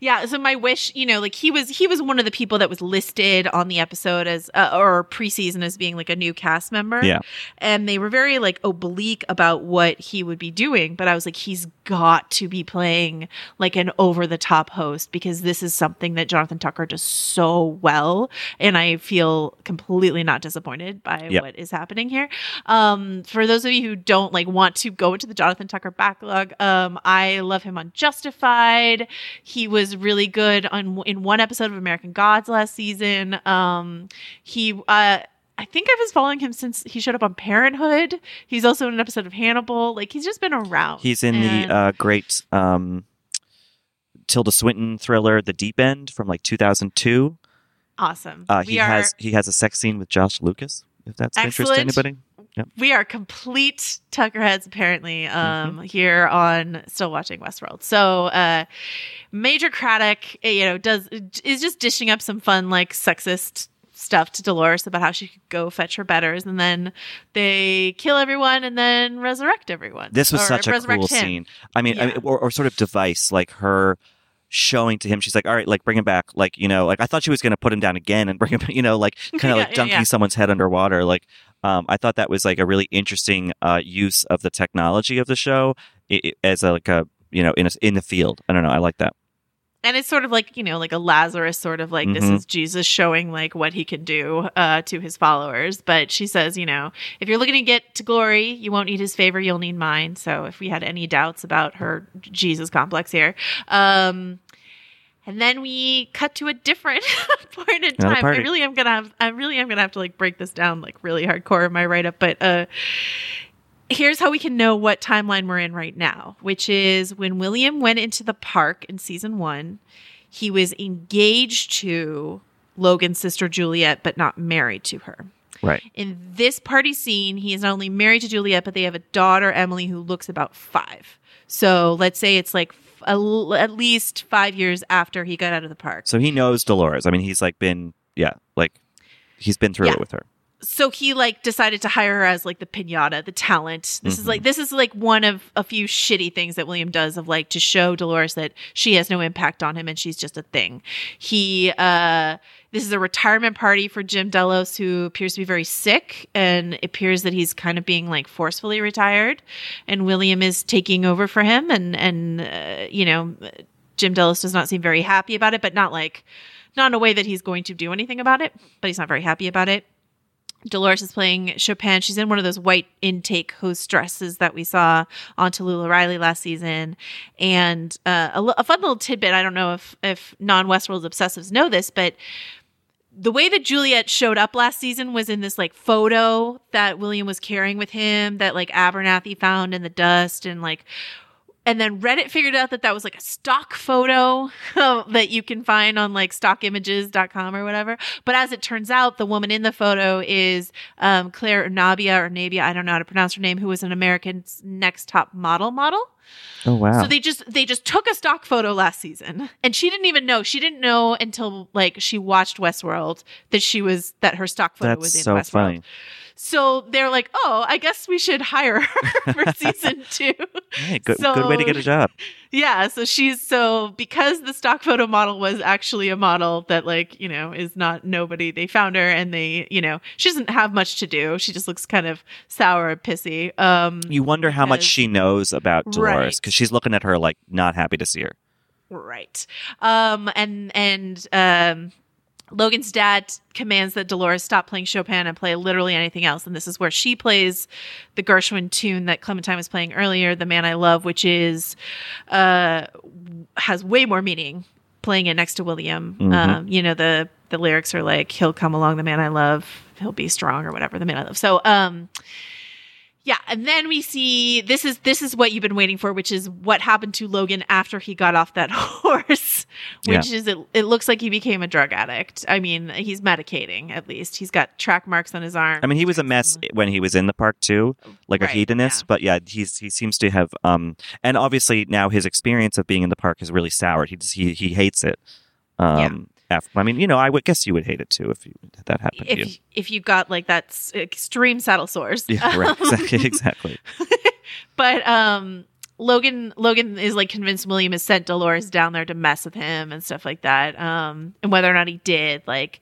Yeah, so my wish, you know, like he was he was one of the people that was listed on the episode as uh, or preseason as being like a new cast member. Yeah. And they were very like oblique about what he would be doing, but I was like, he's got to be playing like an over the top host, because this is something that Jonathan Tucker does so well, and I feel completely not disappointed by yep. what is happening here. Um, for those of you who don't like want to go into the Jonathan Tucker backlog, um, I love him on Justified. He was really good on in one episode of American Gods last season. Um, he, uh, I think I've been following him since he showed up on Parenthood. He's also in an episode of Hannibal. Like, he's just been around. He's in and... the uh, great um, Tilda Swinton thriller, The Deep End, from like two thousand two. Awesome. Uh, he are... has he has a sex scene with Josh Lucas. If that's excellent. Of interest to anybody. Yep. We are complete Tuckerheads, apparently, um, mm-hmm. here on Still Watching Westworld. So, uh, Major Craddock, you know, does is just dishing up some fun, like, sexist stuff to Dolores about how she could go fetch her betters, and then they kill everyone and then resurrect everyone. This was or, such or a cool him. Scene. I mean, yeah. I mean or, or sort of device, like her showing to him, she's like, all right, like, bring him back. Like, you know, like, I thought she was going to put him down again and bring him, you know, like, kind of yeah, like dunking yeah, yeah. someone's head underwater, like, Um, I thought that was like a really interesting uh, use of the technology of the show it, it, as a, like a, you know, in a, in the field. I don't know. I like that. And it's sort of like, you know, like a Lazarus sort of like, mm-hmm. this is Jesus showing like what he can do uh, to his followers. But she says, you know, if you're looking to get to glory, you won't need his favor. You'll need mine. So if we had any doubts about her Jesus complex here, um, and then we cut to a different point in time. I really am gonna have, I really am gonna have to like break this down like really hardcore in my write up. But uh, here's how we can know what timeline we're in right now, which is when William went into the park in season one, he was engaged to Logan's sister Juliet, but not married to her. Right. In this party scene, he is not only married to Juliet, but they have a daughter, Emily, who looks about five. So let's say it's like A l- at least five years after he got out of the park. So he knows Dolores. I mean, he's like been, yeah, like he's been through yeah. it with her. So he like decided to hire her as like the pinata, the talent. This mm-hmm. is like, this is like one of a few shitty things that William does of like to show Dolores that she has no impact on him and she's just a thing. He, uh, this is a retirement party for Jim Delos, who appears to be very sick, and it appears that he's kind of being like forcefully retired, and William is taking over for him. And, and, uh, you know, Jim Delos does not seem very happy about it, but not like, not in a way that he's going to do anything about it, but he's not very happy about it. Dolores is playing Chopin. She's in one of those white intake host dresses that we saw on Tallulah Riley last season. And uh, a, a fun little tidbit, I don't know if, if non-Westworld obsessives know this, but the way that Juliet showed up last season was in this like photo that William was carrying with him that like Abernathy found in the dust, and like And then Reddit figured out that that was like a stock photo that you can find on like stock images dot com or whatever. But as it turns out, the woman in the photo is um, Claire Nabia or Nabia, I don't know how to pronounce her name, who was an American's Next Top Model model. Oh, wow. So they just they just took a stock photo last season, and she didn't even know. She didn't know until like she watched Westworld that she was that her stock photo That's was in so Westworld. Funny. So they're like, oh, I guess we should hire her for season two. Hey, good, so, good way to get a job. Yeah. So she's so because the stock photo model was actually a model that like, you know, is not nobody. They found her, and they, you know, she doesn't have much to do. She just looks kind of sour and pissy. Um, you wonder how much she knows about Dolores, because right. she's looking at her like not happy to see her. Right. Um, and, and, um, Logan's dad commands that Dolores stop playing Chopin and play literally anything else. And this is where she plays the Gershwin tune that Clementine was playing earlier, The Man I Love, which is uh, has way more meaning playing it next to William. Mm-hmm. Um, you know, the, the lyrics are like, he'll come along, the man I love, he'll be strong or whatever, the man I love. So, um, yeah. And then we see, this is, this is what you've been waiting for, which is what happened to Logan after he got off that horse, which yeah. is, it, it looks like he became a drug addict. I mean, he's medicating at least. He's got track marks on his arm. I mean, he was a mess when he was in the park too, like right, a hedonist, yeah. but yeah, he's, he seems to have, um, and obviously now his experience of being in the park is really soured. He just, he, he hates it. Um, yeah. I mean, you know, I would guess you would hate it too if, you, if that happened if, to you. If you got like that extreme saddle sores. Yeah, right. Exactly. exactly. But um, Logan Logan is like convinced William has sent Dolores down there to mess with him and stuff like that. Um, and whether or not he did, like,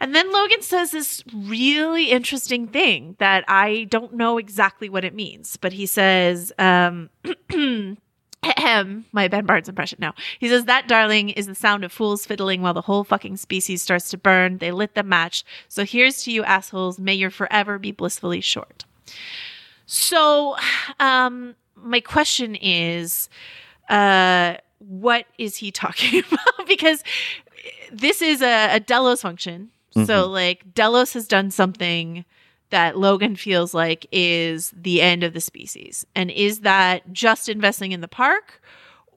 and then Logan says this really interesting thing that I don't know exactly what it means, but he says, um, ahem, my Ben Barnes impression now. He says, that, darling, is the sound of fools fiddling while the whole fucking species starts to burn. They lit the match. So here's to you assholes. May your forever be blissfully short. So, um, my question is, uh, what is he talking about? Because this is a, a Delos function. Mm-hmm. So, like, Delos has done something that Logan feels like is the end of the species. And is that just investing in the park?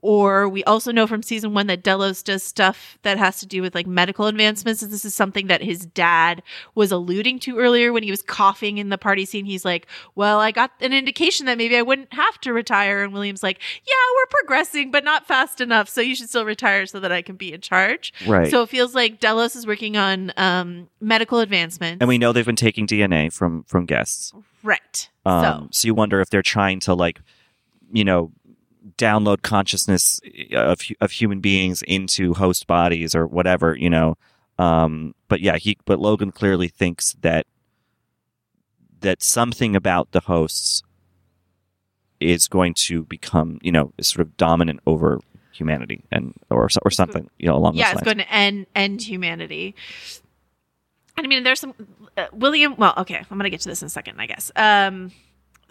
Or we also know from season one that Delos does stuff that has to do with, like, medical advancements. And this is something that his dad was alluding to earlier when he was coughing in the party scene. He's like, well, I got an indication that maybe I wouldn't have to retire. And William's like, yeah, we're progressing, but not fast enough. So you should still retire so that I can be in charge. Right. So it feels like Delos is working on um, medical advancements. And we know they've been taking D N A from, from guests. Right. Um, so. so you wonder if they're trying to, like, you know, download consciousness of of human beings into host bodies or whatever, you know. Um, but yeah, he but Logan clearly thinks that that something about the hosts is going to become, you know, sort of dominant over humanity and or or something, you know, along yeah, those lines. Yeah, it's going to end end humanity. And I mean, there's some uh, William. Well, okay, I'm going to get to this in a second, I guess. Um,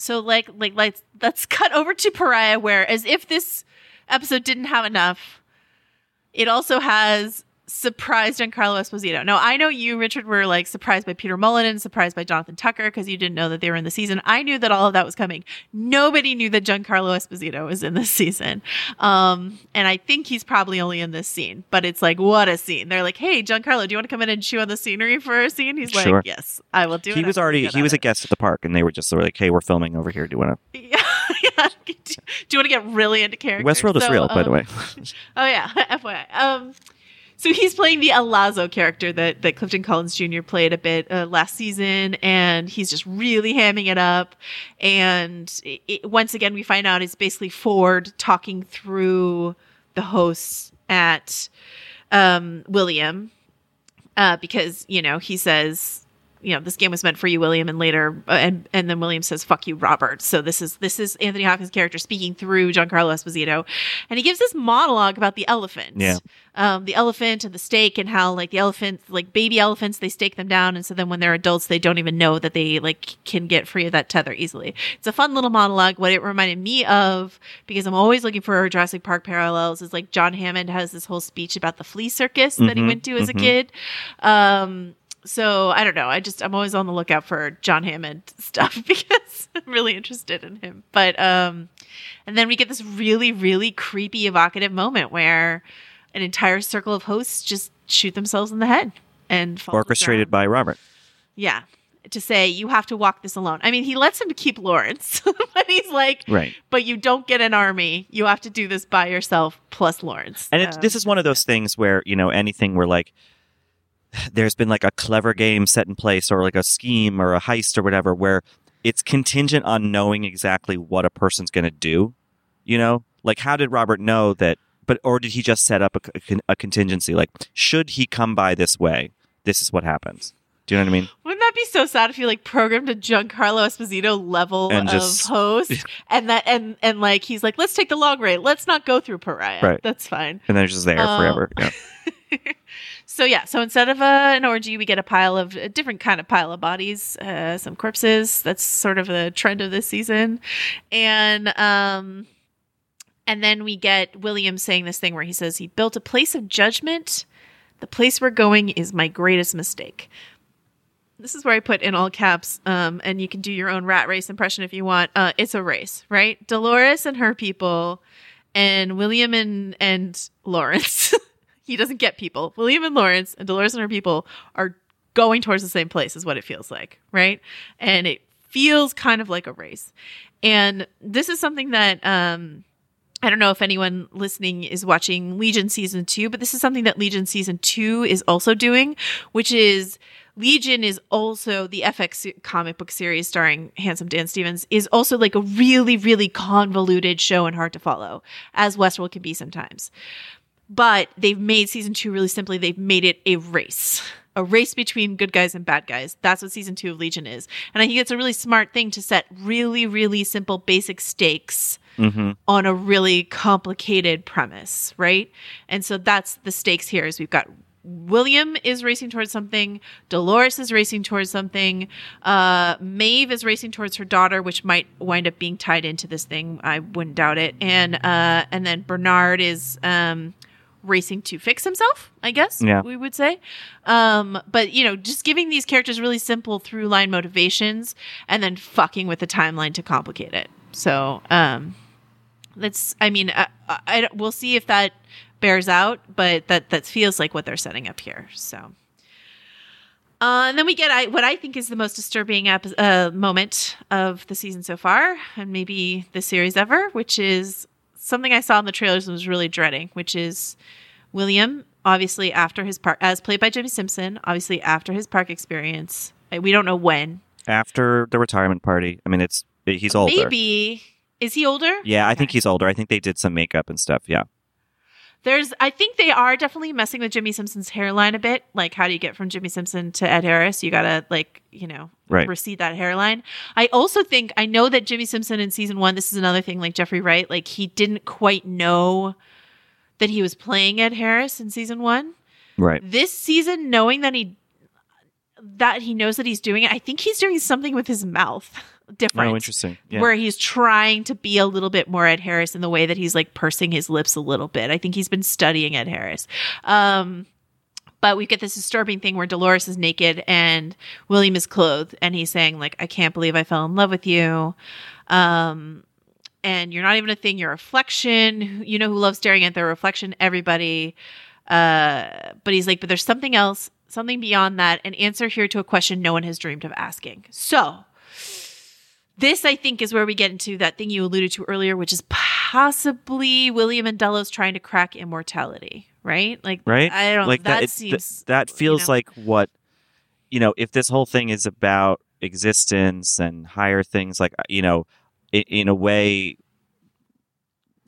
So, like, like, let's, let's cut over to Pariah, where, as if this episode didn't have enough, it also has surprised Giancarlo Esposito. Now, I know you, Richard, were, like, surprised by Peter Mullan and surprised by Jonathan Tucker because you didn't know that they were in the season. I knew that all of that was coming. Nobody knew that Giancarlo Esposito was in this season. Um, and I think he's probably only in this scene. But it's like, what a scene. They're like, hey, Giancarlo, do you want to come in and chew on the scenery for a scene? He's sure. like, yes, I will do he it. Was already, he was it. a guest at the park, and they were just sort of like, hey, we're filming over here. Do you want to... Yeah. yeah. Do, do you want to get really into character? Westworld so, is real, um, by the way. Oh, yeah. F Y I. Um... So he's playing the Alazo character that, that Clifton Collins Junior played a bit uh, last season, and he's just really hamming it up. And it, it, once again, we find out it's basically Ford talking through the hosts at um, William uh, because, you know, he says, you know, this game was meant for you, William, and later, uh, and, and then William says, fuck you, Robert. So this is, this is Anthony Hopkins' character speaking through Giancarlo Esposito. And he gives this monologue about the elephant, yeah. um, the elephant and the stake and how, like, the elephants, like baby elephants, they stake them down. And so then when they're adults, they don't even know that they, like, can get free of that tether easily. It's a fun little monologue. What it reminded me of, because I'm always looking for Jurassic Park parallels, is, like, John Hammond has this whole speech about the flea circus mm-hmm, that he went to as mm-hmm. a kid. Um, So I don't know. I just I'm always on the lookout for John Hammond stuff because I'm really interested in him. But um, and then we get this really, really creepy, evocative moment where an entire circle of hosts just shoot themselves in the head and fall orchestrated down. By Robert. Yeah, to say you have to walk this alone. I mean, he lets him keep Lawrence, but he's like, right. But you don't get an army. You have to do this by yourself plus Lawrence. And it, um, this is one of those things where, you know, anything where like. There's been like a clever game set in place or like a scheme or a heist or whatever where it's contingent on knowing exactly what a person's going to do, you know? Like, how did Robert know that, but or did he just set up a, a contingency? Like, should he come by this way, this is what happens. Do you know what I mean? Wouldn't that be so sad if you like programmed a Giancarlo Esposito level and just, of host and that and and like he's like, let's take the long way. Let's not go through Pariah. Right. That's fine. And they're just there um, forever. Yeah. So yeah, so instead of uh, an orgy, we get a pile of a different kind of pile of bodies, uh, some corpses. That's sort of the trend of this season, and um, and then we get William saying this thing where he says he built a place of judgment. The place we're going is my greatest mistake. This is where I put in all caps, um, and you can do your own rat race impression if you want. Uh, it's a race, right? Dolores and her people, and William and and Lawrence. He doesn't get people. William and Lawrence and Dolores and her people are going towards the same place is what it feels like, right? And it feels kind of like a race. And this is something that um, I don't know if anyone listening is watching Legion Season two, but this is something that Legion Season two is also doing, which is Legion is also, the F X comic book series starring handsome Dan Stevens, is also like a really, really convoluted show and hard to follow, as Westworld can be sometimes. But they've made season two really simply, they've made it a race. A race between good guys and bad guys. That's what season two of Legion is. And I think it's a really smart thing to set really, really simple basic stakes mm-hmm. on a really complicated premise, right? And so that's the stakes here is we've got William is racing towards something. Dolores is racing towards something. Uh, Maeve is racing towards her daughter, which might wind up being tied into this thing. I wouldn't doubt it. And uh, and then Bernard is um, racing to fix himself, I guess yeah. we would say. Um, but, you know, just giving these characters really simple through line motivations and then fucking with the timeline to complicate it. So um, that's, I mean, I, I, I, we'll see if that bears out, but that that feels like what they're setting up here. So uh and then we get I, what I think is the most disturbing ap- uh, moment of the season so far, and maybe the series ever, which is something I saw in the trailers and was really dreading, which is William, obviously after his park, as played by Jimmy Simpson, obviously after his park experience, we don't know when, after the retirement party. I mean, it's he's older. Maybe is he older? Yeah, okay. I think he's older. I think they did some makeup and stuff. Yeah. There's, I think they are definitely messing with Jimmy Simpson's hairline a bit. Like, how do you get from Jimmy Simpson to Ed Harris? You gotta, like, you know, right. recede that hairline. I also think, I know that Jimmy Simpson in season one, this is another thing, like Jeffrey Wright, like he didn't quite know that he was playing Ed Harris in season one. Right. This season, knowing that he, that he knows that he's doing it, I think he's doing something with his mouth. Different. Oh, interesting. Yeah. Where he's trying to be a little bit more Ed Harris in the way that he's like pursing his lips a little bit. I think he's been studying Ed Harris. Um, but we get this disturbing thing where Dolores is naked and William is clothed, and he's saying like, I can't believe I fell in love with you. Um, and you're not even a thing. You're a reflection. You know who loves staring at their reflection? Everybody. Uh, but he's like, but there's something else, something beyond that. An answer here to a question no one has dreamed of asking. So this, I think, is where we get into that thing you alluded to earlier, which is possibly William and Delos trying to crack immortality, right? Like, right? I don't know. Like that, that seems... Th- that feels you know? like what, you know, if this whole thing is about existence and higher things, like, you know, in, in a way,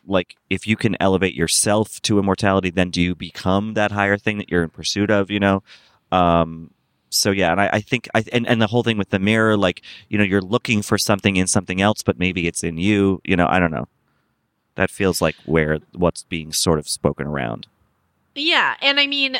like, if you can elevate yourself to immortality, then do you become that higher thing that you're in pursuit of, you know? Um So yeah, and I, I think I and, and the whole thing with the mirror, like, you know, you're looking for something in something else, but maybe it's in you. You know, I don't know. That feels like where what's being sort of spoken around. Yeah, and I mean,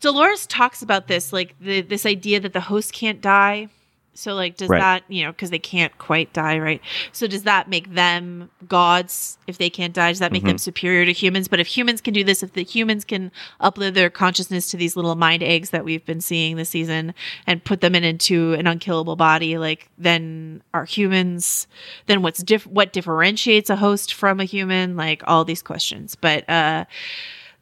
Dolores talks about this, like the, this idea that the host can't die. So like, does right. that, you know, because they can't quite die, right? So does that make them gods if they can't die? Does that make mm-hmm. them superior to humans? But if humans can do this, if the humans can upload their consciousness to these little mind eggs that we've been seeing this season and put them in into an unkillable body, like then are humans, then what's diff- what differentiates a host from a human? Like all these questions. But uh,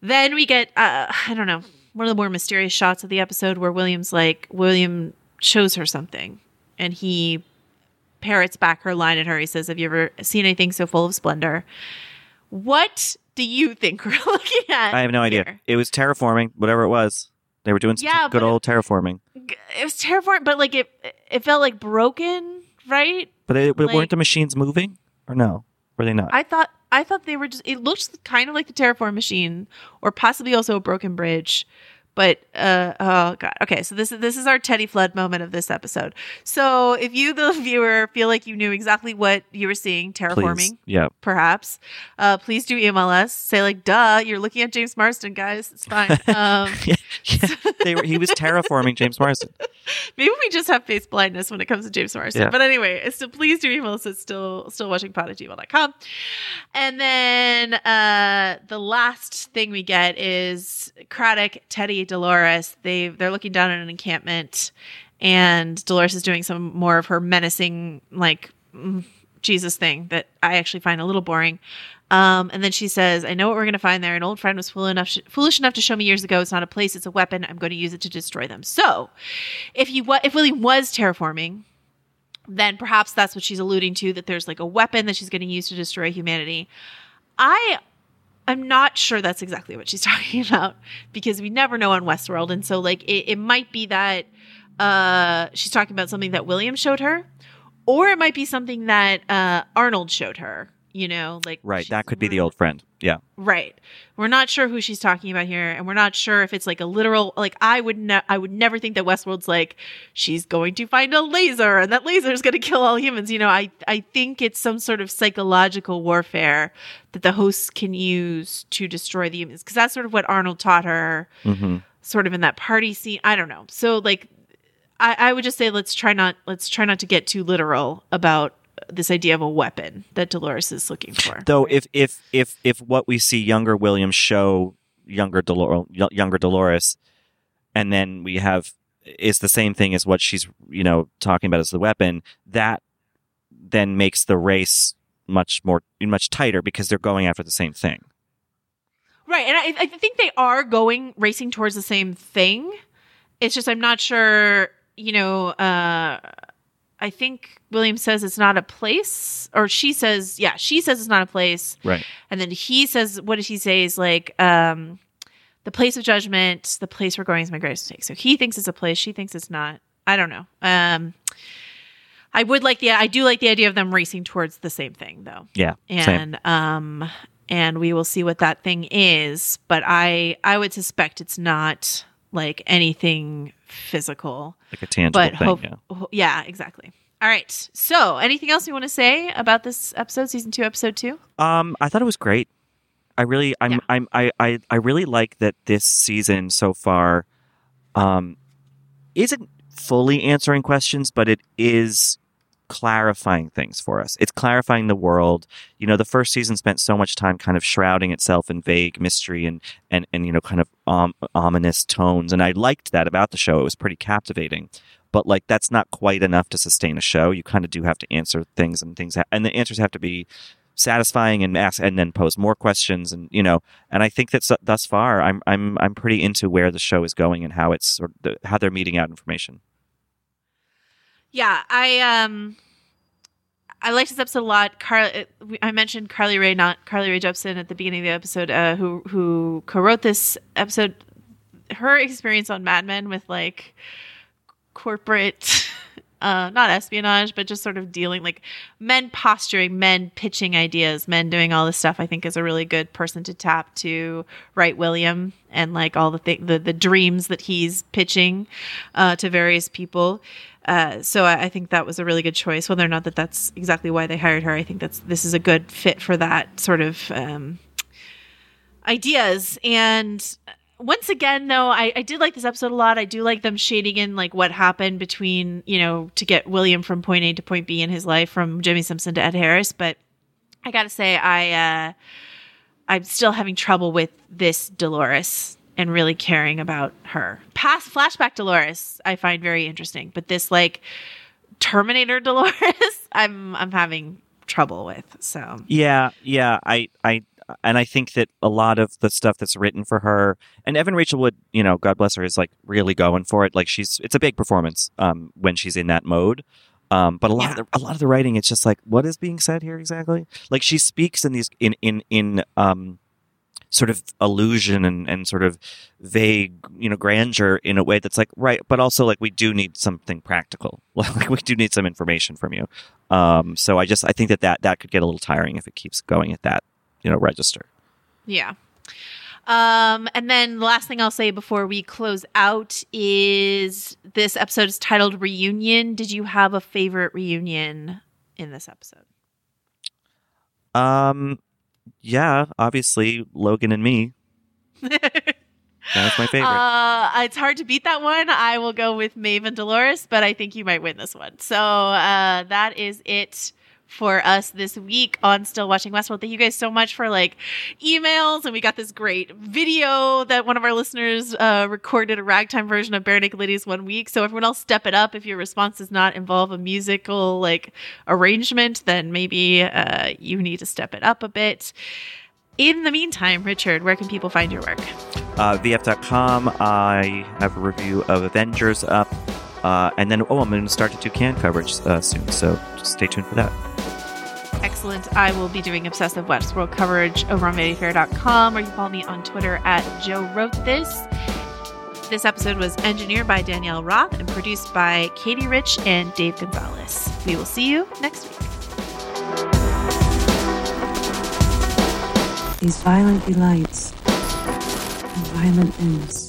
then we get, uh, I don't know, one of the more mysterious shots of the episode where William's like, William shows her something and he parrots back her line at her. He says, have you ever seen anything so full of splendor? What do you think we're looking at? I have no here? idea. It was terraforming, whatever it was. They were doing some yeah, good old terraforming. It was terraforming, but like it it felt like broken, right? But it, like, weren't the machines moving or no? Were they not? I thought I thought they were just, it looked kind of like the terraform machine or possibly also a broken bridge. But, uh, oh, God. Okay, so this is this is our Teddy Flood moment of this episode. So if you, the viewer, feel like you knew exactly what you were seeing, terraforming, please. Yeah, perhaps, uh, please do email us. Say, like, duh, you're looking at James Marsden, guys. It's fine. Um, yeah, yeah. They were, he was terraforming James Marsden. Maybe we just have face blindness when it comes to James Marsden. Yeah. But anyway, so please do email us at still, stillwatchingpod at gmail dot com. And then uh, the last thing we get is Craddock, Teddy, Dolores, they they're looking down at an encampment, and Dolores is doing some more of her menacing, like, Jesus thing that I actually find a little boring. Um, and then she says, "I know what we're going to find there. An old friend was fool enough sh- foolish enough to show me years ago. It's not a place; it's a weapon. I'm going to use it to destroy them." So, if he wa- if Willie was terraforming, then perhaps that's what she's alluding to, that there's like a weapon that she's going to use to destroy humanity. I. I'm not sure that's exactly what she's talking about because we never know on Westworld. And so, like, it, it might be that uh, she's talking about something that William showed her, or it might be something that uh, Arnold showed her. You know, like right, that could be the old friend. Yeah, right. We're not sure who she's talking about here, and we're not sure if it's like a literal. Like I would, ne- I would never think that Westworld's like she's going to find a laser, and that laser is going to kill all humans. You know, I, I think it's some sort of psychological warfare that the hosts can use to destroy the humans, because that's sort of what Arnold taught her, mm-hmm. sort of in that party scene. I don't know. So like, I, I would just say let's try not, let's try not to get too literal about this idea of a weapon that Dolores is looking for. Though if if if if what we see younger William show younger Dolor- younger Dolores, and then we have is the same thing as what she's, you know, talking about as the weapon, that then makes the race much more much tighter because they're going after the same thing. Right, and I, I think they are going racing towards the same thing. It's just I'm not sure, you know, uh I think William says it's not a place, or she says, yeah, she says it's not a place. Right. And then he says, what does he say is like, um, the place of judgment, the place we're going is my greatest mistake. So he thinks it's a place. She thinks it's not. I don't know. Um, I would like the, I do like the idea of them racing towards the same thing though. Yeah. And, same. um, and we will see what that thing is, but I, I would suspect it's not like anything physical, like a tangible but hope, thing. Yeah. yeah, exactly. All right. So, anything else you want to say about this episode, season two, episode two? Um, I thought it was great. I really, I'm, yeah. I'm, I, I, I really like that this season so far, um, isn't fully answering questions, but it is clarifying things for us. It's clarifying the world. You know, the first season spent so much time kind of shrouding itself in vague mystery and and and you know, kind of om- ominous tones, and I liked that about the show. It was pretty captivating, but like that's not quite enough to sustain a show. You kind of do have to answer things, and things ha- and the answers have to be satisfying and ask and then pose more questions, and you know, and I think that so- thus far I'm I'm I'm pretty into where the show is going and how it's or the, how they're meeting out information. Yeah, I um, I liked this episode a lot. Car- I mentioned Carly Rae, not Carly Rae Jepsen, at the beginning of the episode, uh, who who co-wrote this episode. Her experience on Mad Men with like corporate, uh, not espionage, but just sort of dealing like men posturing, men pitching ideas, men doing all this stuff. I think is a really good person to tap to write William and like all the th- the the dreams that he's pitching uh, to various people. Uh, so I, I think that was a really good choice. Whether or not that that's exactly why they hired her, I think that's this is a good fit for that sort of um, ideas. And once again, though, I, I did like this episode a lot. I do like them shading in like what happened between, you know, to get William from point A to point B in his life, from Jimmy Simpson to Ed Harris. But I gotta say, I uh, I'm still having trouble with this Dolores. And really caring about her. Past flashback Dolores, I find very interesting, but this like Terminator Dolores, I'm I'm having trouble with. So yeah, yeah, I I and I think that a lot of the stuff that's written for her, and Evan Rachel Wood, you know, God bless her, is like really going for it. Like she's it's a big performance um, when she's in that mode. Um, but a lot yeah. of the, a lot of the writing, it's just like what is being said here exactly? Like she speaks in these in in in. Um, sort of illusion and, and sort of vague, you know, grandeur in a way that's like, right. But also like, we do need something practical. Like we do need some information from you. Um, so I just, I think that, that that could get a little tiring if it keeps going at that, you know, register. Yeah. Um, and then the last thing I'll say before we close out is this episode is titled Reunion. Did you have a favorite reunion in this episode? Um, Yeah, obviously, Logan and me. That's my favorite. Uh, it's hard to beat that one. I will go with Maeve and Dolores, but I think you might win this one. So uh, that is it for us this week on Still Watching Westworld. Thank you guys so much for like emails, and we got this great video that one of our listeners uh, recorded a ragtime version of Bare Naked Ladies one week. So everyone else, step it up. If your response does not involve a musical like arrangement, then maybe uh, you need to step it up a bit. In the meantime, Richard, where can people find your work? Uh, V F dot com. I have a review of Avengers up. Uh, and then, oh, I'm going to start to do can coverage uh, soon, so just stay tuned for that. Excellent. I will be doing obsessive Westworld coverage over on vanity fair dot com, or you can follow me on Twitter at Joe Wrote This. This episode was engineered by Danielle Roth and produced by Katie Rich and Dave Gonzalez. We will see you next week. These violent delights and violent ends.